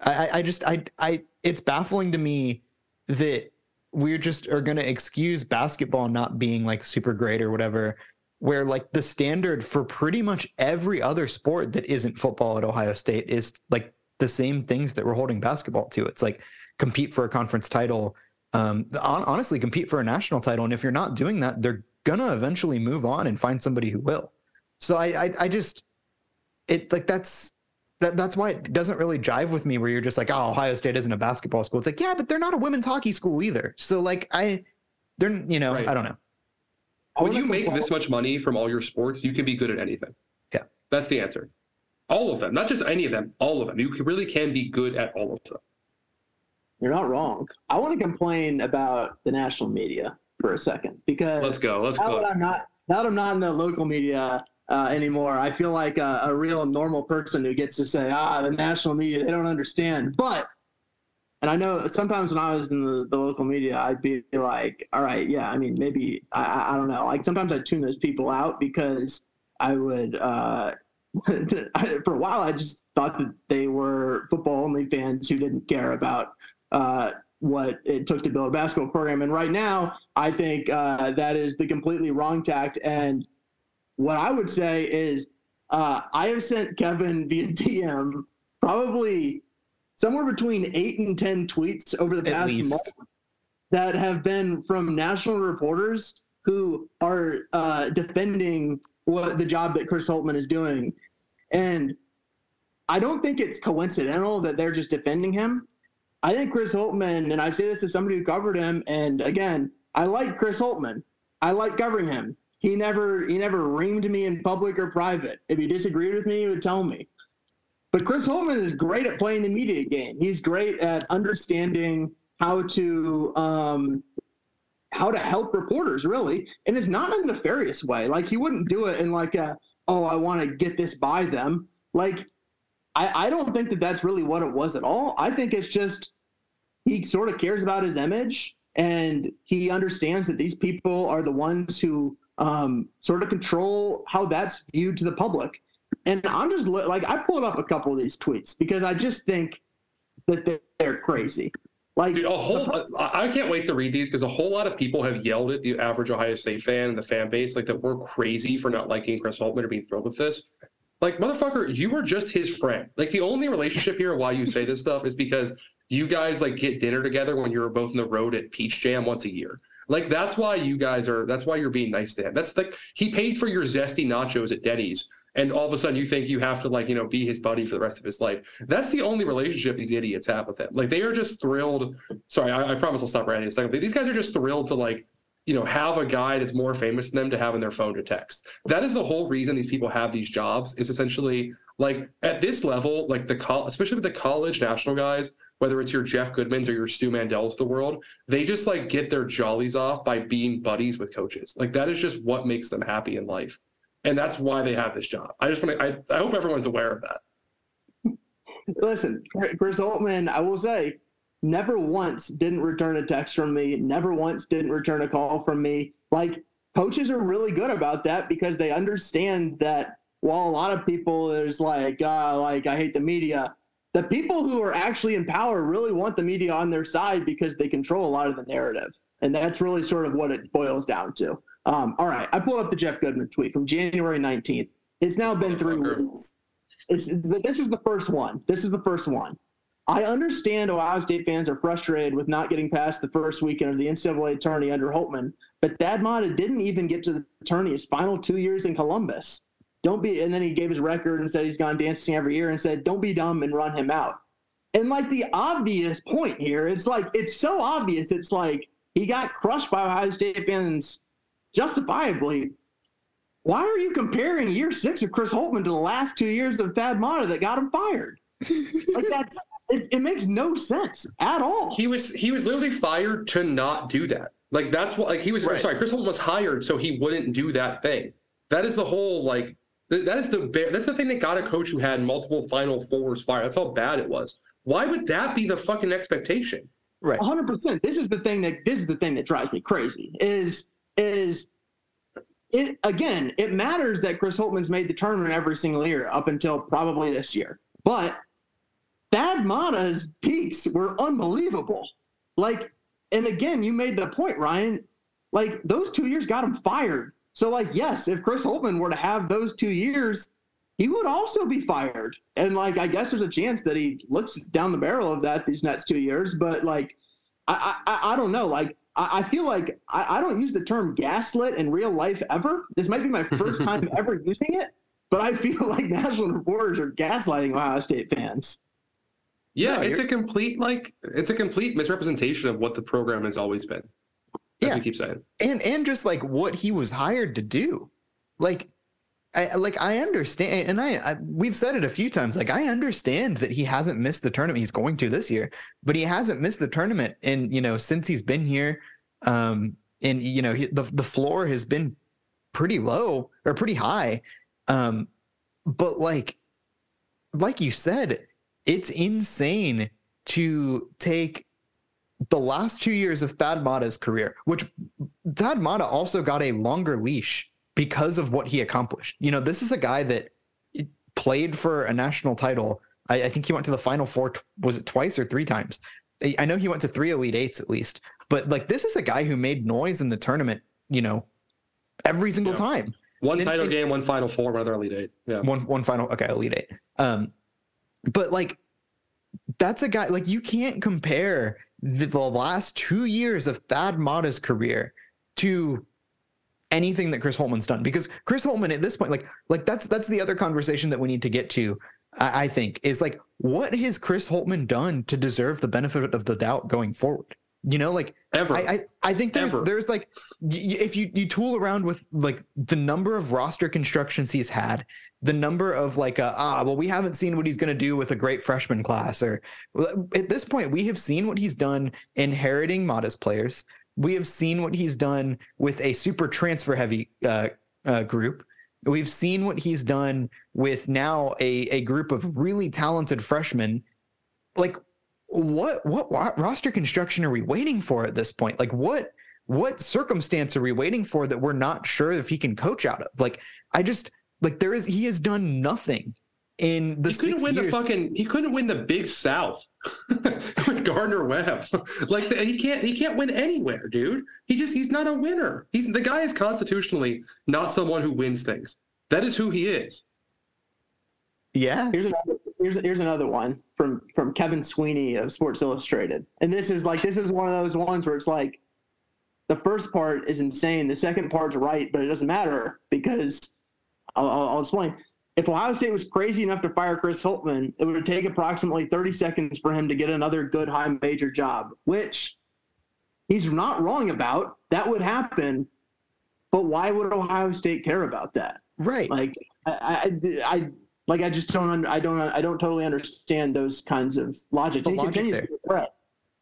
I, I just, I, I, it's baffling to me that we're just are going to excuse basketball not being like super great or whatever, where like the standard for pretty much every other sport that isn't football at Ohio State is like the same things that we're holding basketball to. It's like compete for a conference title, um, on, honestly compete for a national title. And if you're not doing that, they're going to eventually move on and find somebody who will. So I, I, I just, it like, that's, That, that's why it doesn't really jive with me, where you're just like, oh, Ohio State isn't a basketball school. It's like, yeah, but they're not a women's hockey school either. So, like, I, they're, you know, right. I don't know. When you make this much money from all your sports, you can be good at anything. Yeah. That's the answer. All of them, not just any of them, all of them. You really can be good at all of them. You're not wrong. I want to complain about the national media for a second, because let's go. Let's now go. That I'm not, now that I'm not in the local media Uh, anymore, I feel like a, a real normal person who gets to say, ah, the national media, they don't understand. But, and I know sometimes when I was in the, the local media, I'd be like, all right, yeah, I mean, maybe, I, I don't know. Like sometimes I tune those people out because I would, uh, for a while, I just thought that they were football only fans who didn't care about uh what it took to build a basketball program. And right now, I think uh, that is the completely wrong tact. And what I would say is uh, I have sent Kevin via D M probably somewhere between eight and ten tweets over the past month that have been from national reporters who are uh, defending what the job that Chris Holtmann is doing. And I don't think it's coincidental that they're just defending him. I think Chris Holtmann, and I say this as somebody who covered him, and again, I like Chris Holtmann. I like covering him. He never he never reamed me in public or private. If he disagreed with me, he would tell me. But Chris Holtmann is great at playing the media game. He's great at understanding how to um, how to help reporters, really. And it's not in a nefarious way. Like, he wouldn't do it in like a, oh, I want to get this by them. Like, I, I don't think that that's really what it was at all. I think it's just he sort of cares about his image, and he understands that these people are the ones who – Um, sort of control how that's viewed to the public. And I'm just like, I pulled up a couple of these tweets because I just think that they're, they're crazy. Like, dude, a whole, I can't wait to read these because a whole lot of people have yelled at the average Ohio State fan and the fan base, like, that we're crazy for not liking Chris Holtmann or being thrilled with this. Like, motherfucker, you were just his friend. Like, the only relationship here why you say this stuff is because you guys like get dinner together when you were both on the road at Peach Jam once a year. Like, that's why you guys are, that's why you're being nice to him. That's like, he paid for your zesty nachos at Denny's, and all of a sudden you think you have to, like, you know, be his buddy for the rest of his life. That's the only relationship these idiots have with him. Like, they are just thrilled. Sorry, I, I promise I'll stop ranting in a second. But these guys are just thrilled to, like, you know, have a guy that's more famous than them to have in their phone to text. That is the whole reason these people have these jobs, is essentially, like, at this level, like, the co- especially with the college national guys, whether it's your Jeff Goodmans or your Stu Mandels of the world, they just, like, get their jollies off by being buddies with coaches. Like, that is just what makes them happy in life. And that's why they have this job. I just want to, I, I hope everyone's aware of that. Listen, Chris Holtmann, I will say, never once didn't return a text from me. Never once didn't return a call from me. Like, coaches are really good about that because they understand that while a lot of people is like, uh, like, I hate the media, the people who are actually in power really want the media on their side because they control a lot of the narrative. And that's really sort of what it boils down to. Um, all right, I pulled up the Jeff Goodman tweet from January nineteenth. It's now been three weeks. It's, this was the first one. This is the first one. I understand Ohio State fans are frustrated with not getting past the first weekend of the N C double A tourney under Holtmann, but Thad Matta didn't even get to the tourney his final two years in Columbus. Don't be, and then he gave his record and said he's gone dancing every year and said, don't be dumb and run him out. And like, the obvious point here, it's like, it's so obvious. It's like, he got crushed by Ohio State fans justifiably. Why are you comparing year six of Chris Holtmann to the last two years of Thad Matta that got him fired? Like, that's, it's, it makes no sense at all. He was, he was literally fired to not do that. Like, that's what, like, he was, right. I'm sorry, Chris Holtmann was hired so he wouldn't do that thing. That is the whole, like, That is the that's the thing that got a coach who had multiple Final Fours fired. That's how bad it was. Why would that be the fucking expectation? Right. one hundred percent. This is the thing that this is the thing that drives me crazy is is it again, it matters that Chris Holtmann's made the tournament every single year up until probably this year. But Thad Matta's peaks were unbelievable. Like, and again, you made the point, Ryan, like those two years got him fired. So like, yes, if Chris Holtmann were to have those two years, he would also be fired. And like, I guess there's a chance that he looks down the barrel of that these next two years. But like, I I, I don't know. Like, I, I feel like I, I don't use the term gaslit in real life ever. This might be my first time ever using it, but I feel like national reporters are gaslighting Ohio State fans. Yeah, no, it's a complete like it's a complete misrepresentation of what the program has always been. As yeah, we keep saying, and and just like what he was hired to do, like. I, like I understand, and I, I we've said it a few times. Like I understand that he hasn't missed the tournament. He's going to this year, but he hasn't missed the tournament, and you know since he's been here, um, and you know he, the the floor has been pretty low or pretty high, um, but like, like you said, it's insane to take the last two years of Thad Matta's career, which Thad Matta also got a longer leash. Because of what he accomplished. You know, this is a guy that played for a national title. I, I think he went to the Final Four, was it twice or three times? I know he went to three Elite Eights at least. But, like, this is a guy who made noise in the tournament, you know, every single yeah. time. One and, title and, game, one Final Four, another Elite Eight. Yeah. One, one final, okay, Elite Eight. Um, but, like, that's a guy, like, you can't compare the, the last two years of Thad Matta's career to anything that Chris Holtmann's done, because Chris Holtmann at this point, like, like that's, that's the other conversation that we need to get to, I, I think, is like, what has Chris Holtmann done to deserve the benefit of the doubt going forward? You know, like ever, I, I, I think there's, ever. there's like, y- if you, you tool around with like the number of roster constructions he's had, the number of like, uh, ah, well, we haven't seen what he's going to do with a great freshman class, or at this point, we have seen what he's done inheriting modest players. We have seen what he's done with a super transfer heavy uh, uh, group. We've seen what he's done with now a, a group of really talented freshmen. Like what, what, what roster construction are we waiting for at this point? Like what, what circumstance are we waiting for that we're not sure if he can coach out of? Like, I just like there is, he has done nothing. In the he couldn't win years. the fucking he couldn't win the Big South with Gardner Webb. Like the, he can't he can't win anywhere, dude. He just he's not a winner. He's the guy is constitutionally not someone who wins things. That is who he is. Yeah. Here's another here's here's another one from from Kevin Sweeney of Sports Illustrated. And this is like this is one of those ones where it's like the first part is insane, the second part's right, but it doesn't matter because I'll, I'll, I'll explain. If Ohio State was crazy enough to fire Chris Holtmann, it would take approximately thirty seconds for him to get another good high major job, which he's not wrong about. That would happen. But why would Ohio State care about that? Right. Like I, I, I like I just don't, I don't, I don't totally understand those kinds of logic. He logic continues. Right.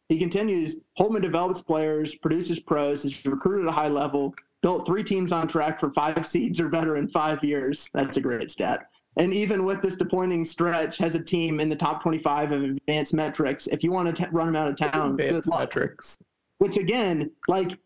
He continues. Holtmann develops players, produces pros, is recruited at a high level. Built three teams on track for five seeds or better in five years. That's a great stat. And even with this disappointing stretch, has a team in the top twenty-five of advanced metrics. If you want to t- run him out of town, advanced good luck. Metrics. Which again, like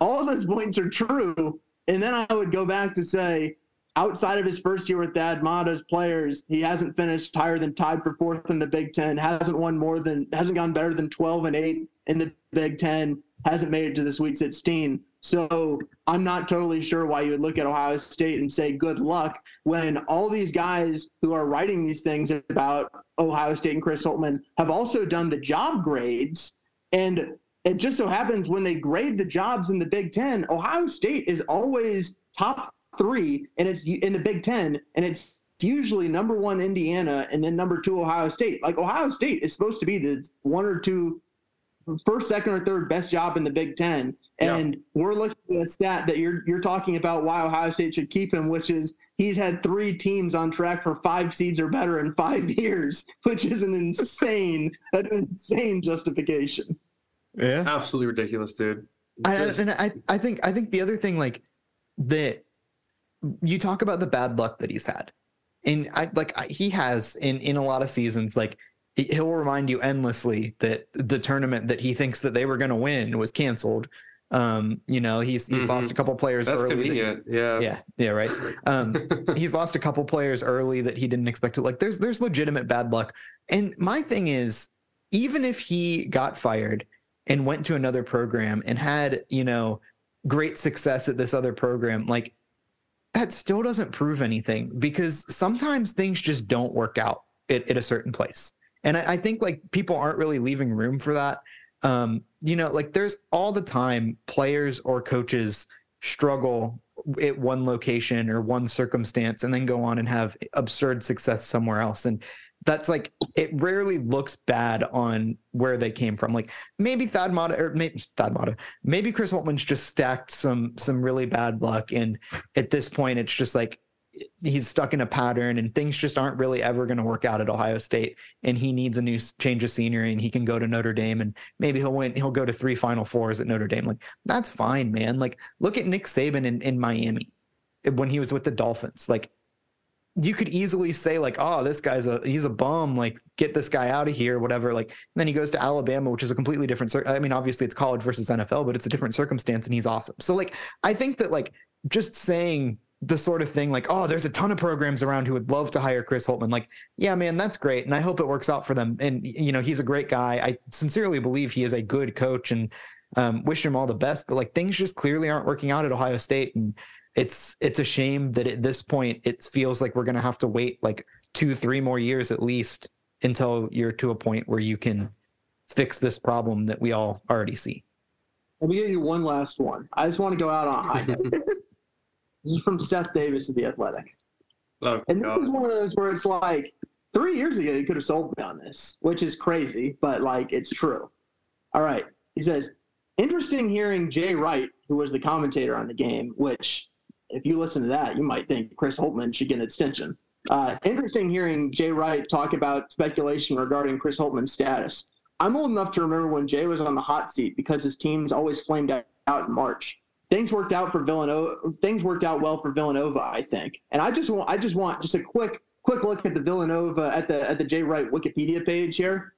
all of those points are true. And then I would go back to say, outside of his first year with Thad Matta's players, he hasn't finished higher than tied for fourth in the Big Ten. Hasn't won more than hasn't gone better than twelve and eight in the Big Ten. Hasn't made it to the Sweet sixteen. So I'm not totally sure why you would look at Ohio State and say good luck when all these guys who are writing these things about Ohio State and Chris Holtmann have also done the job grades. And it just so happens when they grade the jobs in the Big Ten, Ohio State is always top three and it's in the Big Ten, and it's usually number one Indiana and then number two Ohio State. Like Ohio State is supposed to be the one or two first, second, or third best job in the Big Ten. And yeah. we're looking at a stat that you're you're talking about why Ohio State should keep him, which is he's had three teams on track for five seeds or better in five years, which is an insane, an insane justification. Yeah, absolutely ridiculous, dude. I, Just... and I I think I think the other thing like that you talk about the bad luck that he's had, and I like I, he has in in a lot of seasons like he'll remind you endlessly that the tournament that he thinks that they were going to win was canceled. Um, you know, he's he's mm-hmm. lost a couple players That's early. Convenient. That, yeah. Yeah. Yeah. Right. Um, he's lost a couple players early that he didn't expect to. Like, there's there's legitimate bad luck. And my thing is, even if he got fired and went to another program and had, you know, great success at this other program, like, that still doesn't prove anything, because sometimes things just don't work out at, at a certain place. And I, I think, like, people aren't really leaving room for that. Um, you know, like, there's all the time players or coaches struggle at one location or one circumstance and then go on and have absurd success somewhere else. And that's, like, it rarely looks bad on where they came from. Like, maybe Thad Matta or maybe Thad Matta, maybe Chris Holtmann's just stacked some, some really bad luck. And at this point, it's just like, he's stuck in a pattern and things just aren't really ever going to work out at Ohio State. And he needs a new change of scenery, and he can go to Notre Dame, and maybe he'll win. He'll go to three Final Fours at Notre Dame. Like, that's fine, man. Like, look at Nick Saban in, in Miami when he was with the Dolphins. Like, you could easily say, like, oh, this guy's a, he's a bum, like, get this guy out of here, whatever. Like, and then he goes to Alabama, which is a completely different, cir- I mean, obviously it's college versus N F L, but it's a different circumstance, and he's awesome. So, like, I think that, like, just saying the sort of thing like, oh, there's a ton of programs around who would love to hire Chris Holtmann. Like, yeah, man, that's great. And I hope it works out for them. And, you know, he's a great guy. I sincerely believe he is a good coach, and um, wish him all the best, but, like, things just clearly aren't working out at Ohio State. And it's, it's a shame that at this point it feels like we're going to have to wait like two, three more years at least until you're to a point where you can fix this problem that we all already see. Let me give you one last one. I just want to go out on a high note. This is from Seth Davis of The Athletic. Oh, and this God. is one of those where it's like, three years ago, you could have sold me on this, which is crazy, but, like, it's true. All right. He says, interesting hearing Jay Wright, who was the commentator on the game, which if you listen to that, you might think Chris Holtmann should get an extension. Uh, interesting hearing Jay Wright talk about speculation regarding Chris Holtmann's status. I'm old enough to remember when Jay was on the hot seat because his teams always flamed out in March. Things worked out for Villanova. Things worked out well for Villanova, I think. And I just want, I just want just a quick, quick look at the Villanova at the at the Jay Wright Wikipedia page here.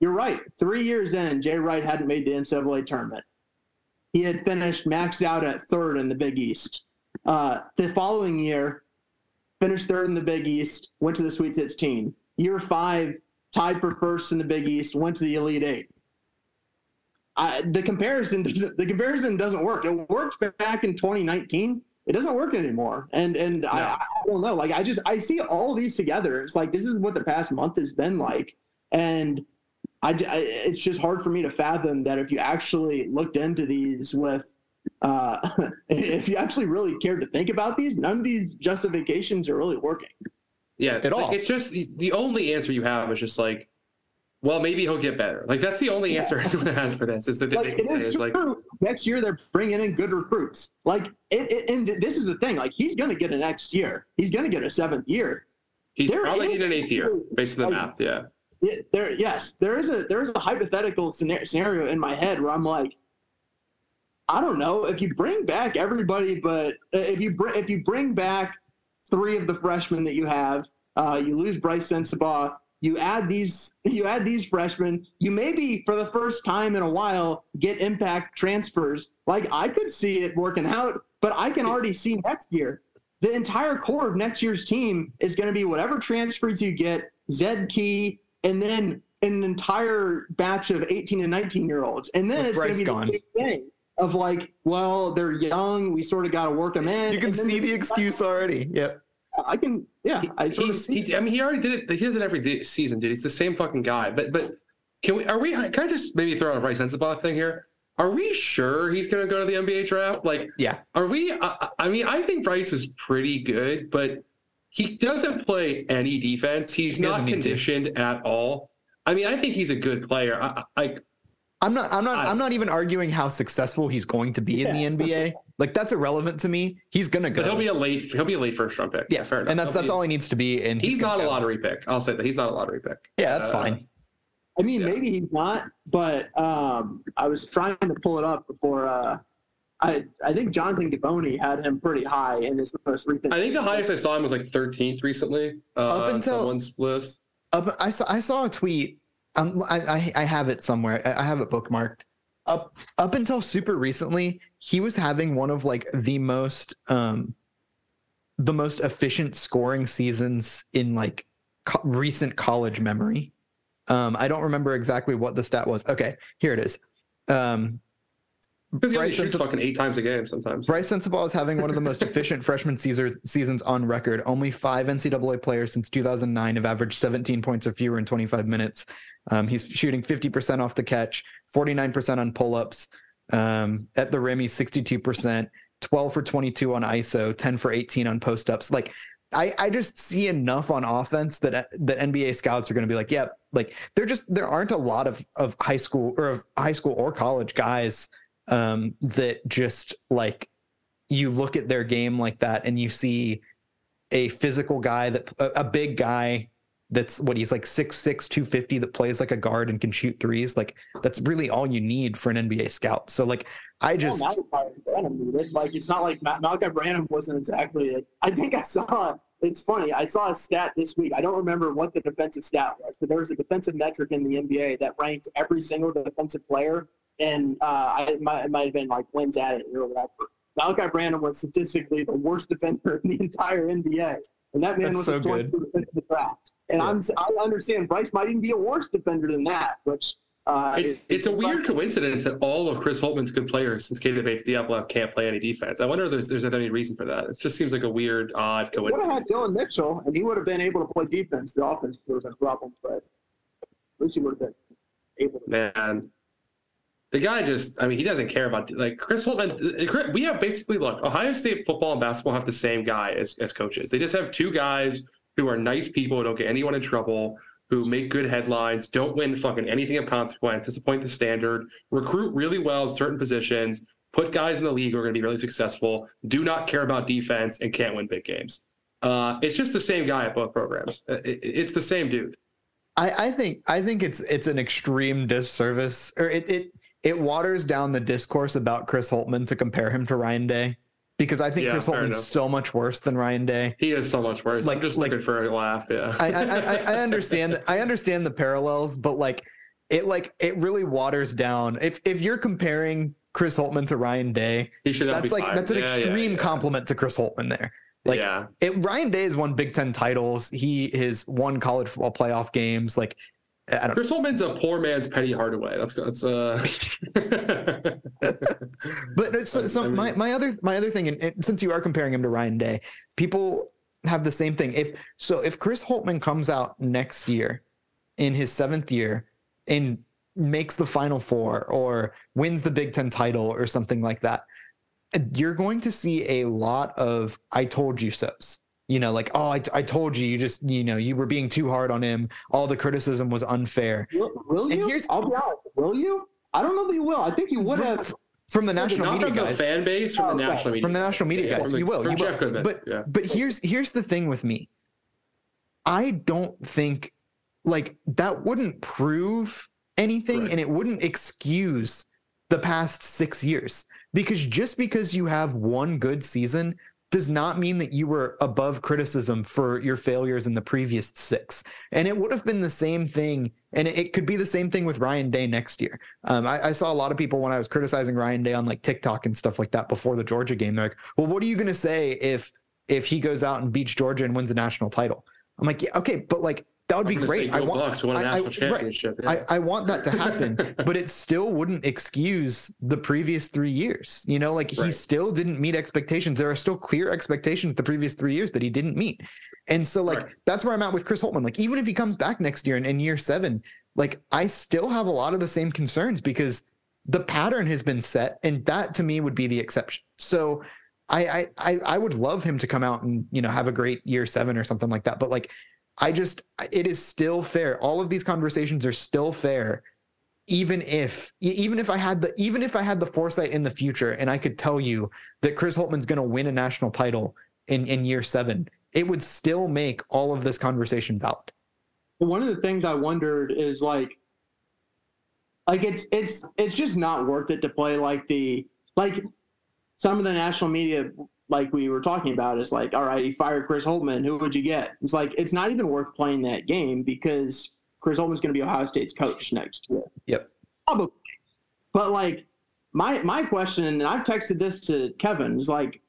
You're right. Three years in, Jay Wright hadn't made the N C double A tournament. He had finished maxed out at third in the Big East. Uh, the following year, finished third in the Big East. Went to the Sweet sixteen. Year five, tied for first in the Big East. Went to the Elite Eight. I, the comparison doesn't, the comparison doesn't work. It worked back in twenty nineteen. It doesn't work anymore. And and no. I, I don't know. Like, I just I see all these together. It's like, this is what the past month has been like. And I, I it's just hard for me to fathom that if you actually looked into these with, uh, if you actually really cared to think about these, none of these justifications are really working. Yeah, at all. It's just the, the only answer you have is just like, well, maybe he'll get better. Like, that's the only answer yeah. anyone has for this, is that like, they can say is like, next year they're bringing in good recruits. Like, it, it, and this is the thing. Like, he's going to get an next year. He's going to get a seventh year. He's there probably in an eighth year, based on the like, map. Yeah. It, there, yes, there is a there is a hypothetical scenario in my head where I'm like, I don't know if you bring back everybody, but if you br- if you bring back three of the freshmen that you have, uh, you lose Bryce Sensabaugh. You add these, you add these freshmen. You maybe, for the first time in a while, get impact transfers. Like, I could see it working out, but I can already see next year. The entire core of next year's team is going to be whatever transfers you get, Zed Key, and then an entire batch of eighteen and nineteen year olds. And then With it's Bryce going to be the same thing of like, well, they're young. We sort of got to work them in. You can see the excuse already. Yep. I can, yeah. I, He's, he, I mean, he already did it. He does it every d- season, dude. He's the same fucking guy. But but can we? Are we? Can I just maybe throw out a Bryce Sensabaugh thing here? Are we sure he's going to go to the N B A draft? Like, yeah. Are we? I, I mean, I think Bryce is pretty good, but he doesn't play any defense. He's he not conditioned at all. I mean, I think he's a good player. I, I I'm not. I'm not. I, I'm not even arguing how successful he's going to be yeah. in the N B A. Like, that's irrelevant to me. He's gonna go. But he'll be a late. He'll be a late first round pick. Yeah, fair enough. And that's he'll that's be, all he needs to be. And he's, he's not a lottery pick. I'll say that he's not a lottery pick. Yeah, that's uh, fine. I mean, yeah. maybe he's not. But um, I was trying to pull it up before. Uh, I I think Jonathan Giboney had him pretty high in his most recent. I think the highest I saw him was like thirteenth recently. Uh, up until on someone's list. Uh, I saw I saw a tweet. Um, I, I I have it somewhere. I, I have it bookmarked. Up up until super recently, he was having one of like the most um, the most efficient scoring seasons in like co- recent college memory. Um, I don't remember exactly what the stat was. Okay, here it is. Um, Because he only shoots fucking eight times a game sometimes. Bryce Sensabaugh is having one of the most efficient freshman seasons on record. Only five N C double A players since two thousand nine have averaged seventeen points or fewer in twenty-five minutes. Um, he's shooting fifty percent off the catch, forty-nine percent on pull-ups. Um, at the rim, he's sixty-two percent, twelve for twenty-two on I S O, ten for eighteen on post-ups. Like, I, I just see enough on offense that that N B A scouts are going to be like, yeah, like, there just there aren't a lot of, of high school or of high school or college guys um that just like you look at their game like that and you see a physical guy that a, a big guy that's what he's like six six, two fifty that plays like a guard and can shoot threes. Like that's really all you need for an N B A scout. So like I just well, Malachi Branham needed. Like it's not like Malachi Branham wasn't exactly like, I think I saw it's funny I saw a stat this week. I don't remember what the defensive stat was, but there was a defensive metric in the N B A that ranked every single defensive player. And uh, I, it, might, it might have been like wins at it or whatever. Malachi Branham was statistically the worst defender in the entire N B A, and that man That's was so a good defender in the draft. And yeah. I'm I understand Bryce might even be a worse defender than that, which uh, it's, it's, it's a weird Bryce. coincidence that all of Chris Holtmann's good players since Keita Bates-Diop can't play any defense. I wonder if there's there's any reason for that. It just seems like a weird, odd coincidence. Would have had Dylan Mitchell, and he would have been able to play defense. The offense was a problem, but at least he would have been able to. Man. The guy just, I mean, he doesn't care about, like, Chris Holtmann, we have basically, look, Ohio State football and basketball have the same guy as, as coaches. They just have two guys who are nice people, who don't get anyone in trouble, who make good headlines, don't win fucking anything of consequence, disappoint the standard, recruit really well in certain positions, put guys in the league who are going to be really successful, do not care about defense, and can't win big games. Uh, it's just the same guy at both programs. It, it's the same dude. I, I think I think it's it's an extreme disservice, or it it... It waters down the discourse about Chris Holtmann to compare him to Ryan Day, because I think yeah, Chris Holtmann's so much worse than Ryan Day. He is so much worse. Like, I'm just like, looking for a laugh. Yeah, I, I, I, I understand. I understand the parallels, but like it, like it really waters down. If if you're comparing Chris Holtmann to Ryan Day, he should that's like fired. that's an yeah, extreme yeah, yeah. compliment to Chris Holtmann there. Like yeah. it, Ryan Day has won Big Ten titles. He has won college football playoff games. Like. I don't Chris know. Holtmann's a poor man's Petty Hardaway. That's that's uh. But so, so my my other my other thing, and, and since you are comparing him to Ryan Day, people have the same thing. If so, if Chris Holtmann comes out next year, in his seventh year, and makes the Final Four or wins the Big Ten title or something like that, you're going to see a lot of "I told you so's." You know, like, oh, I, I told you, you just, you know, you were being too hard on him. All the criticism was unfair. Will, will and you? Here's, I'll be honest. Will you? I don't know that you will. I think you would from, have. From the national not media from guys. From the fan base, from oh, the national media. From the national media yeah, guys. The, you will. You Jeff will. Goodman. But, yeah. but here's here's the thing with me. I don't think, like, that wouldn't prove anything, right. And it wouldn't excuse the past six years. Because just because you have one good season does not mean that you were above criticism for your failures in the previous six. And it would have been the same thing. And it could be the same thing with Ryan Day next year. Um, I, I saw a lot of people when I was criticizing Ryan Day on like TikTok and stuff like that before the Georgia game, they're like, well, what are you going to say if, if he goes out and beats Georgia and wins a national title? I'm like, yeah, okay. But like, that would be great. I want, won a national I, championship. I, yeah. I, I want that to happen, but it still wouldn't excuse the previous three years. You know, like right. He still didn't meet expectations. There are still clear expectations the previous three years that he didn't meet. And so like, right. That's where I'm at with Chris Holtmann. Like, even if he comes back next year and in year seven, like I still have a lot of the same concerns because the pattern has been set, and that to me would be the exception. So I, I, I would love him to come out and, you know, have a great year seven or something like that. But like, I just, it is still fair. All of these conversations are still fair. Even if, even if I had the, even if I had the foresight in the future and I could tell you that Chris Holtmann's going to win a national title in, in year seven, it would still make all of this conversation valid. One of the things I wondered is like, like it's, it's, it's just not worth it to play like the, like some of the national media like we were talking about, is like, all right, he fired Chris Holtmann. Who would you get? It's like, it's not even worth playing that game because Chris Holtmann's going to be Ohio State's coach next year. Yep. Probably. But like my, my question, and I've texted this to Kevin, is like,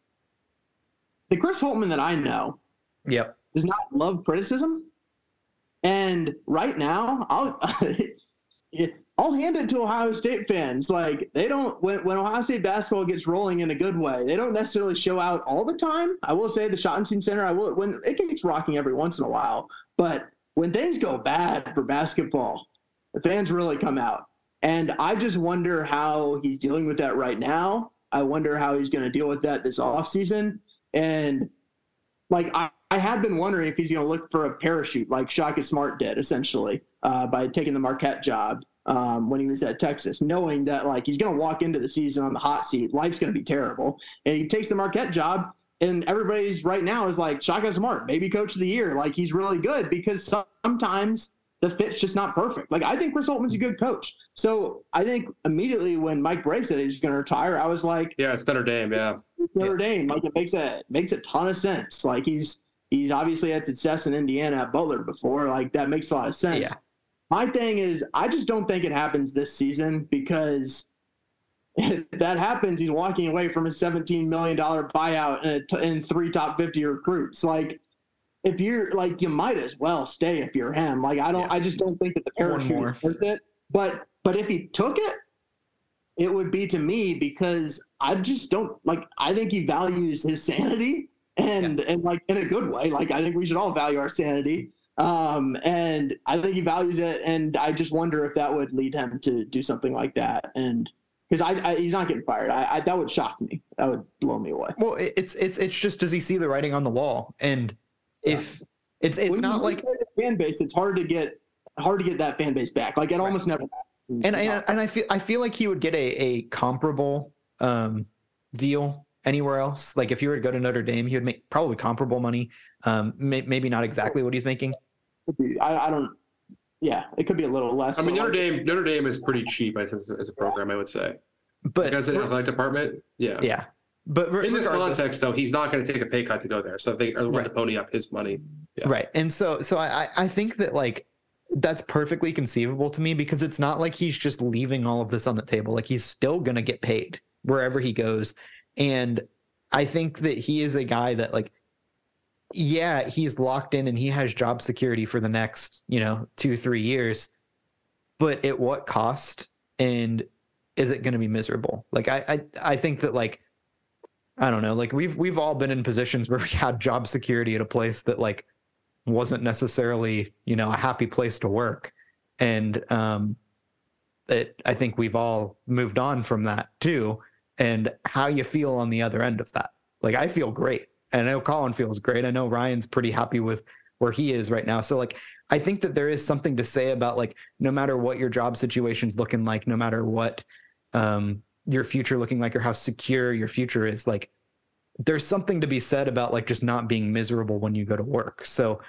the Chris Holtmann that I know yep. does not love criticism. And right now, I'll I'll hand it to Ohio State fans. Like, they don't, when, when Ohio State basketball gets rolling in a good way, they don't necessarily show out all the time. I will say the Schottenstein Center, I will, when it gets rocking every once in a while. But when things go bad for basketball, the fans really come out. And I just wonder how he's dealing with that right now. I wonder how he's going to deal with that this offseason. And, like, I, I have been wondering if he's going to look for a parachute like Shaka Smart did, essentially, uh, by taking the Marquette job um, when he was at Texas, knowing that, like, he's going to walk into the season on the hot seat. Life's going to be terrible. And he takes the Marquette job, and everybody's right now is like, Shaka Smart, maybe coach of the year. Like, he's really good because sometimes the fit's just not perfect. Like, I think Chris Holtmann's a good coach. So I think immediately when Mike Bray said he's going to retire, I was like, yeah, it's Notre Dame, yeah. Notre Dame, like, it makes a, makes a ton of sense. Like, he's he's obviously had success in Indiana at Butler before. Like, that makes a lot of sense. Yeah. My thing is, I just don't think it happens this season, because if that happens, he's walking away from a seventeen million dollars buyout and, t- and three top fifty recruits. Like, if you're, like, you might as well stay if you're him. Like, I don't, yeah. I just don't think that the parachute is worth it. But, but if he took it, it would be to me, because I just don't, like, I think he values his sanity, and, yeah. and like in a good way. Like, I think we should all value our sanity. Um, and I think he values it. And I just wonder if that would lead him to do something like that. And because I, I, he's not getting fired. I, I, that would shock me. That would blow me away. Well, it's, it's, it's just, does he see the writing on the wall? And if yeah. it's, it's when not like the fan base, it's hard to get, hard to get that fan base back. Like, it right. almost never happens. And I, and I feel I feel like he would get a, a comparable um, deal anywhere else. Like, if he were to go to Notre Dame, he would make probably comparable money. Um, may, maybe not exactly what he's making. I, I don't. Yeah, it could be a little less. I mean, Notre Dame Notre Dame is pretty cheap as as a program, I would say. But because of the athletic department, yeah, yeah. But in this context, though, he's not going to take a pay cut to go there, so they are going right. to pony up his money. Yeah. Right, and so so I I think that, like, that's perfectly conceivable to me, because it's not like he's just leaving all of this on the table. Like, he's still going to get paid wherever he goes. And I think that he is a guy that, like, yeah, he's locked in and he has job security for the next, you know, two, three years, but at what cost, and is it going to be miserable? Like, I, I, I think that, like, I don't know, like, we've, we've all been in positions where we had job security at a place that, like, wasn't necessarily, you know, a happy place to work. And um, it, I think we've all moved on from that too. And how you feel on the other end of that. Like, I feel great. And I know Colin feels great. I know Ryan's pretty happy with where he is right now. So, like, I think that there is something to say about, like, no matter what your job situation's looking like, no matter what um, your future looking like, or how secure your future is, like, there's something to be said about, like, just not being miserable when you go to work. So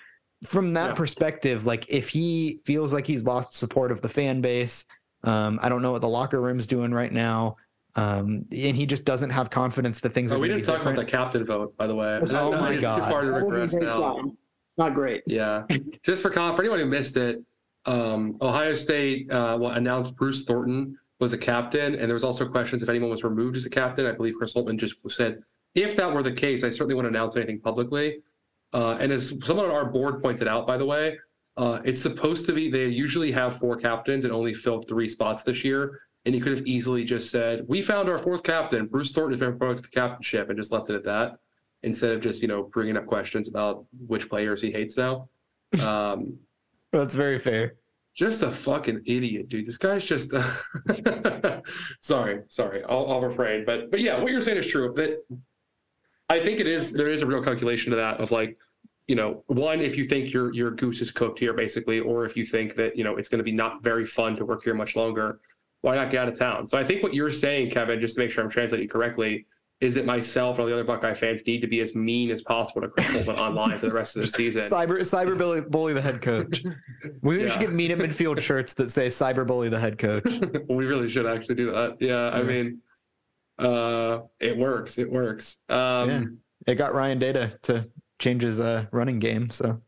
from that yeah. perspective, like, if he feels like he's lost support of the fan base, um, I don't know what the locker room's doing right now. Um, and he just doesn't have confidence that things oh, are going to be different. We didn't talk about the captain vote, by the way. Oh, no, my God. Too far to regress now. Not great. Yeah. Just for, for anyone who missed it, um, Ohio State uh, announced Bruce Thornton was a captain, and there was also questions if anyone was removed as a captain. I believe Chris Holtmann just said, if that were the case, I certainly wouldn't announce anything publicly. Uh, and as someone on our board pointed out, by the way, uh, it's supposed to be, they usually have four captains and only filled three spots this year. And he could have easily just said, we found our fourth captain. Bruce Thornton has been promoted to the captainship, and just left it at that, instead of just, you know, bringing up questions about which players he hates now. Um, That's very fair. Just a fucking idiot, dude. This guy's just uh... sorry, sorry. I'll, I'll refrain. But, but yeah, what you're saying is true. That I think it is. There is a real calculation to that of, like, you know, one, if you think your your goose is cooked here, basically, or if you think that, you know, it's going to be not very fun to work here much longer, why not get out of town? So I think what you're saying, Kevin, just to make sure I'm translating correctly, is that myself and all the other Buckeye fans need to be as mean as possible to Chris Holtmann online for the rest of the season. Cyber cyber bully, bully the head coach. We yeah. should get mean at midfield shirts that say cyber bully the head coach. We really should actually do that. Yeah, I mean, uh, it works. It works. Um, yeah. It got Ryan Day to, to change his uh, running game. So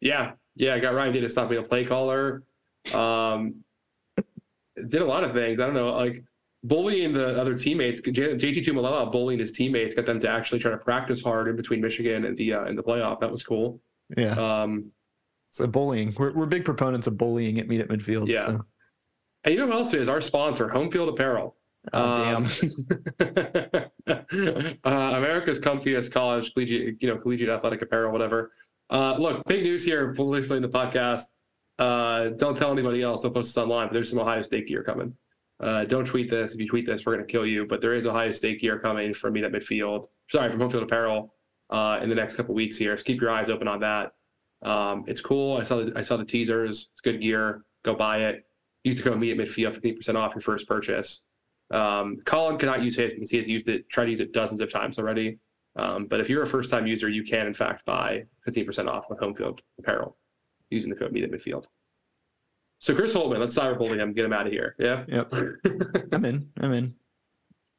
yeah, yeah, I got Ryan Day to stop being a play caller. Um, did a lot of things. I don't know, like bullying the other teammates. J T Tuimaloa bullying his teammates got them to actually try to practice hard in between Michigan and the uh, and the playoff. That was cool. Yeah. Um, so bullying. We're we're big proponents of bullying at Meet at Midfield. Yeah. So. And you know who else is our sponsor? Homefield Apparel. Oh, um, damn. uh, America's comfiest college collegiate, you know, collegiate athletic apparel, whatever. Uh, look, big news here. We'll explain the podcast. Uh, don't tell anybody else. Don't post this online. But there's some Ohio State gear coming. Uh, don't tweet this. If you tweet this, we're going to kill you. But there is Ohio State gear coming from Meet at Midfield. Sorry, from Homefield Apparel uh, in the next couple weeks here. So keep your eyes open on that. Um, it's cool. I saw the, I saw the teasers. It's good gear. Go buy it. Use the code Meet at Midfield, fifteen percent off your first purchase. Um, Colin cannot use his because he has used it, tried to use it dozens of times already. Um, but if you're a first-time user, you can, in fact, buy fifteen percent off on Homefield Apparel using the code Meet at Midfield. So Chris Holtmann, let's cyber bully him, get him out of here. Yeah. Yep. I'm in. I'm in.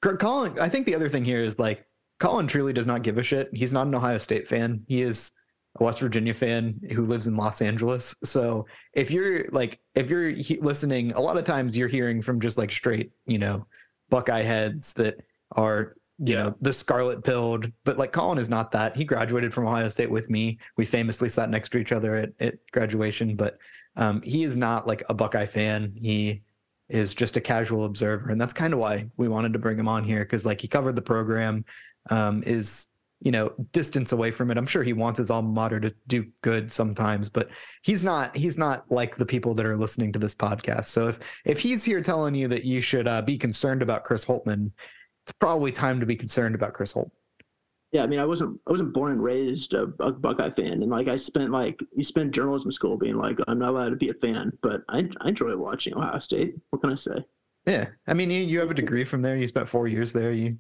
Colin, I think the other thing here is like Colin truly does not give a shit. He's not an Ohio State fan. He is a West Virginia fan who lives in Los Angeles. So if you're like, if you're he- listening, a lot of times you're hearing from just like straight, you know, Buckeye heads that are, you yeah. know, the scarlet pilled, but like Colin is not that. He graduated from Ohio State with me. We famously sat next to each other at, at graduation, but um, he is not like a Buckeye fan. He is just a casual observer. And that's kind of why we wanted to bring him on here. Cause like he covered the program, um, is, you know, distance away from it. I'm sure he wants his alma mater to do good sometimes, but he's not, he's not like the people that are listening to this podcast. So if, if he's here telling you that you should uh, be concerned about Chris Holtmann, it's probably time to be concerned about Chris Holtmann. Yeah. I mean, I wasn't, I wasn't born and raised a Buckeye fan. And like, I spent like, you spend journalism school being like, I'm not allowed to be a fan, but I, I enjoy watching Ohio State. What can I say? Yeah. I mean, you, you have a degree from there. You spent four years there. You,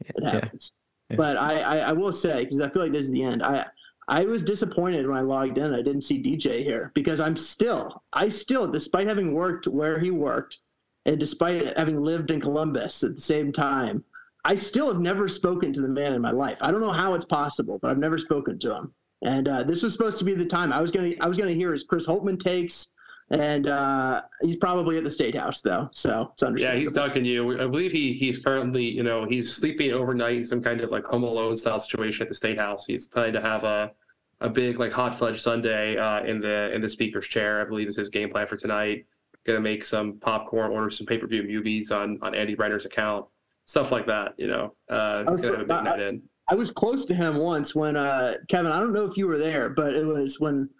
it happens. Yeah. Yeah. But I, I, I will say, because I feel like this is the end, I I was disappointed when I logged in. I didn't see D J here because I'm still, I still, despite having worked where he worked and despite having lived in Columbus at the same time, I still have never spoken to the man in my life. I don't know how it's possible, but I've never spoken to him. And uh, this was supposed to be the time I was going to I was going to hear his Chris Holtmann takes. And uh, he's probably at the State House, though, so it's understandable. Yeah, he's ducking you. I believe he he's currently, you know, he's sleeping overnight in some kind of like Home Alone style situation at the State House. He's planning to have a a big like hot fudge sundae uh, in the in the speaker's chair. I believe is his game plan for tonight. Going to make some popcorn, order some pay per view movies on on Andy Reiter's account, stuff like that. You know, uh, he's going to have a big night in. I was close to him once when uh, Kevin. I don't know if you were there, but it was when.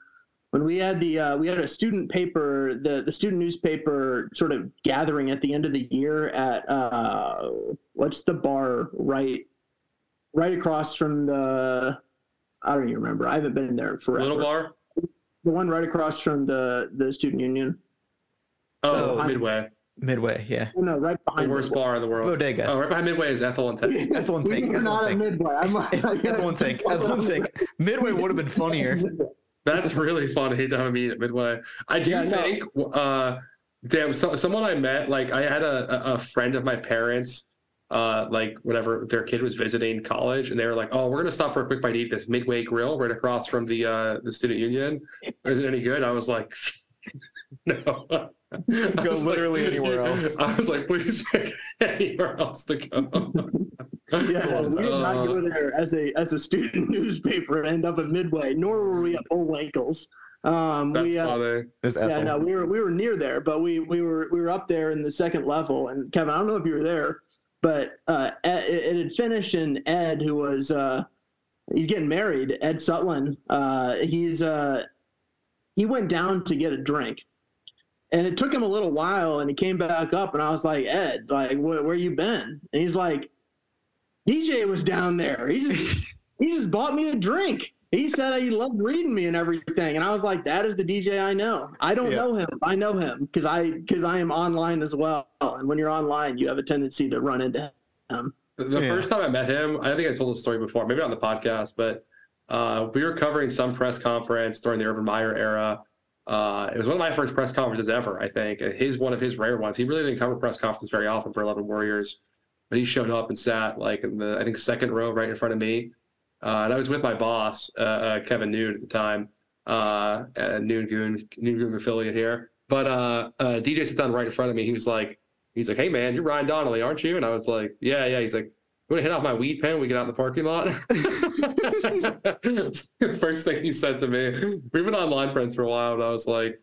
When we had the uh, we had a student paper, the, the student newspaper sort of gathering at the end of the year at uh, what's the bar right right across from the I don't even remember. I haven't been there forever. Little bar, the one right across from the, the student union. Oh, behind, Midway. Midway, yeah. No, right behind the worst Midway. Bar in the world. Bodega. Oh, right behind Midway is Ethel and Tank. Ethel and Tank. Ethel not and at Midway. I'm like, Ethel and Tank. Ethel and Tank. Midway would have been funnier. That's really funny to meet at Midway. I do yeah, think, no. uh, damn, so, someone I met, like I had a, a friend of my parents, uh, like whenever their kid was visiting college, and they were like, "Oh, we're gonna stop for a quick bite to eat this Midway Grill right across from the uh, the student union. Is it any good?" I was like, "No." Go literally like, anywhere else. I was like, please check anywhere else to go. Yeah, well, we did not uh, go there as a as a student newspaper and end up at Midway, nor were we at Old Ankles. Um that's we uh, funny. Yeah, no, we were we were near there, but we we were we were up there in the second level. And Kevin, I don't know if you were there, but uh, Ed, it had finished, and Ed, who was uh, he's getting married, Ed Sutlin, uh, he's uh, he went down to get a drink. And it took him a little while, and he came back up, and I was like, "Ed, like, wh- where you been?" And he's like, "D J was down there. He just he just bought me a drink. He said he loved reading me and everything." And I was like, "That is the D J I know. I don't yeah. know him. I know him because I because I am online as well. And when you're online, you have a tendency to run into him." The yeah. first time I met him, I think I told the story before, maybe not on the podcast, but uh, we were covering some press conference during the Urban Meyer era. Uh, it was one of my first press conferences ever, I think. His one of his rare ones. He really didn't cover press conferences very often for Eleven Warriors. But he showed up and sat like in the, I think, second row right in front of me. Uh, and I was with my boss, uh, uh, Kevin Noon at the time, uh, uh, Noon Goon, Noon Goon affiliate here. But uh, uh, D J sat down right in front of me. He was like, he's like, hey, man, you're Ryan Donnelly, aren't you? And I was like, yeah, yeah. He's like, you want to hit off my weed pen when we get out in the parking lot? First thing he said to me. We've been online friends for a while, and I was like,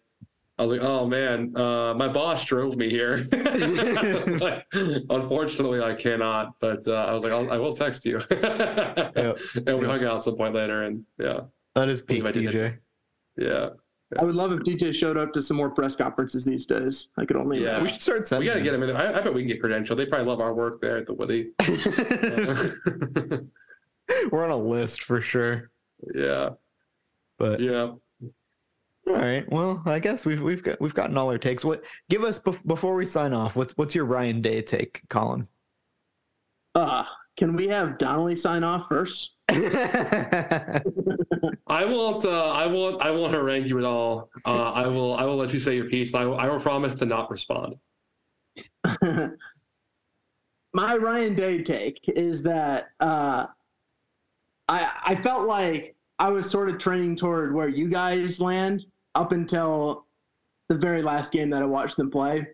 I was like, oh, man, uh, my boss drove me here. I was like, unfortunately, I cannot. But uh, I was like, I'll, I will text you. Yep. And we hung out at some point later. And, yeah. That is peak D J. Yeah. yeah. I would love if D J showed up to some more press conferences these days. I could only. Yeah. We should start sending. We got to get him in there. I, I bet we can get credentialed. They probably love our work there at the Woody. We're on a list for sure. Yeah. But. Yeah. All right. Well, I guess we've we've got we've gotten all our takes. What give us bef- before we sign off? What's what's your Ryan Day take, Colin? Uh, can we have Donnelly sign off first? I won't. Uh, I won't. I won't harangue you at all. Uh, I will. I will let you say your piece. I will, I will promise to not respond. My Ryan Day take is that uh, I I felt like I was sort of trending toward where you guys land, up until the very last game that I watched them play.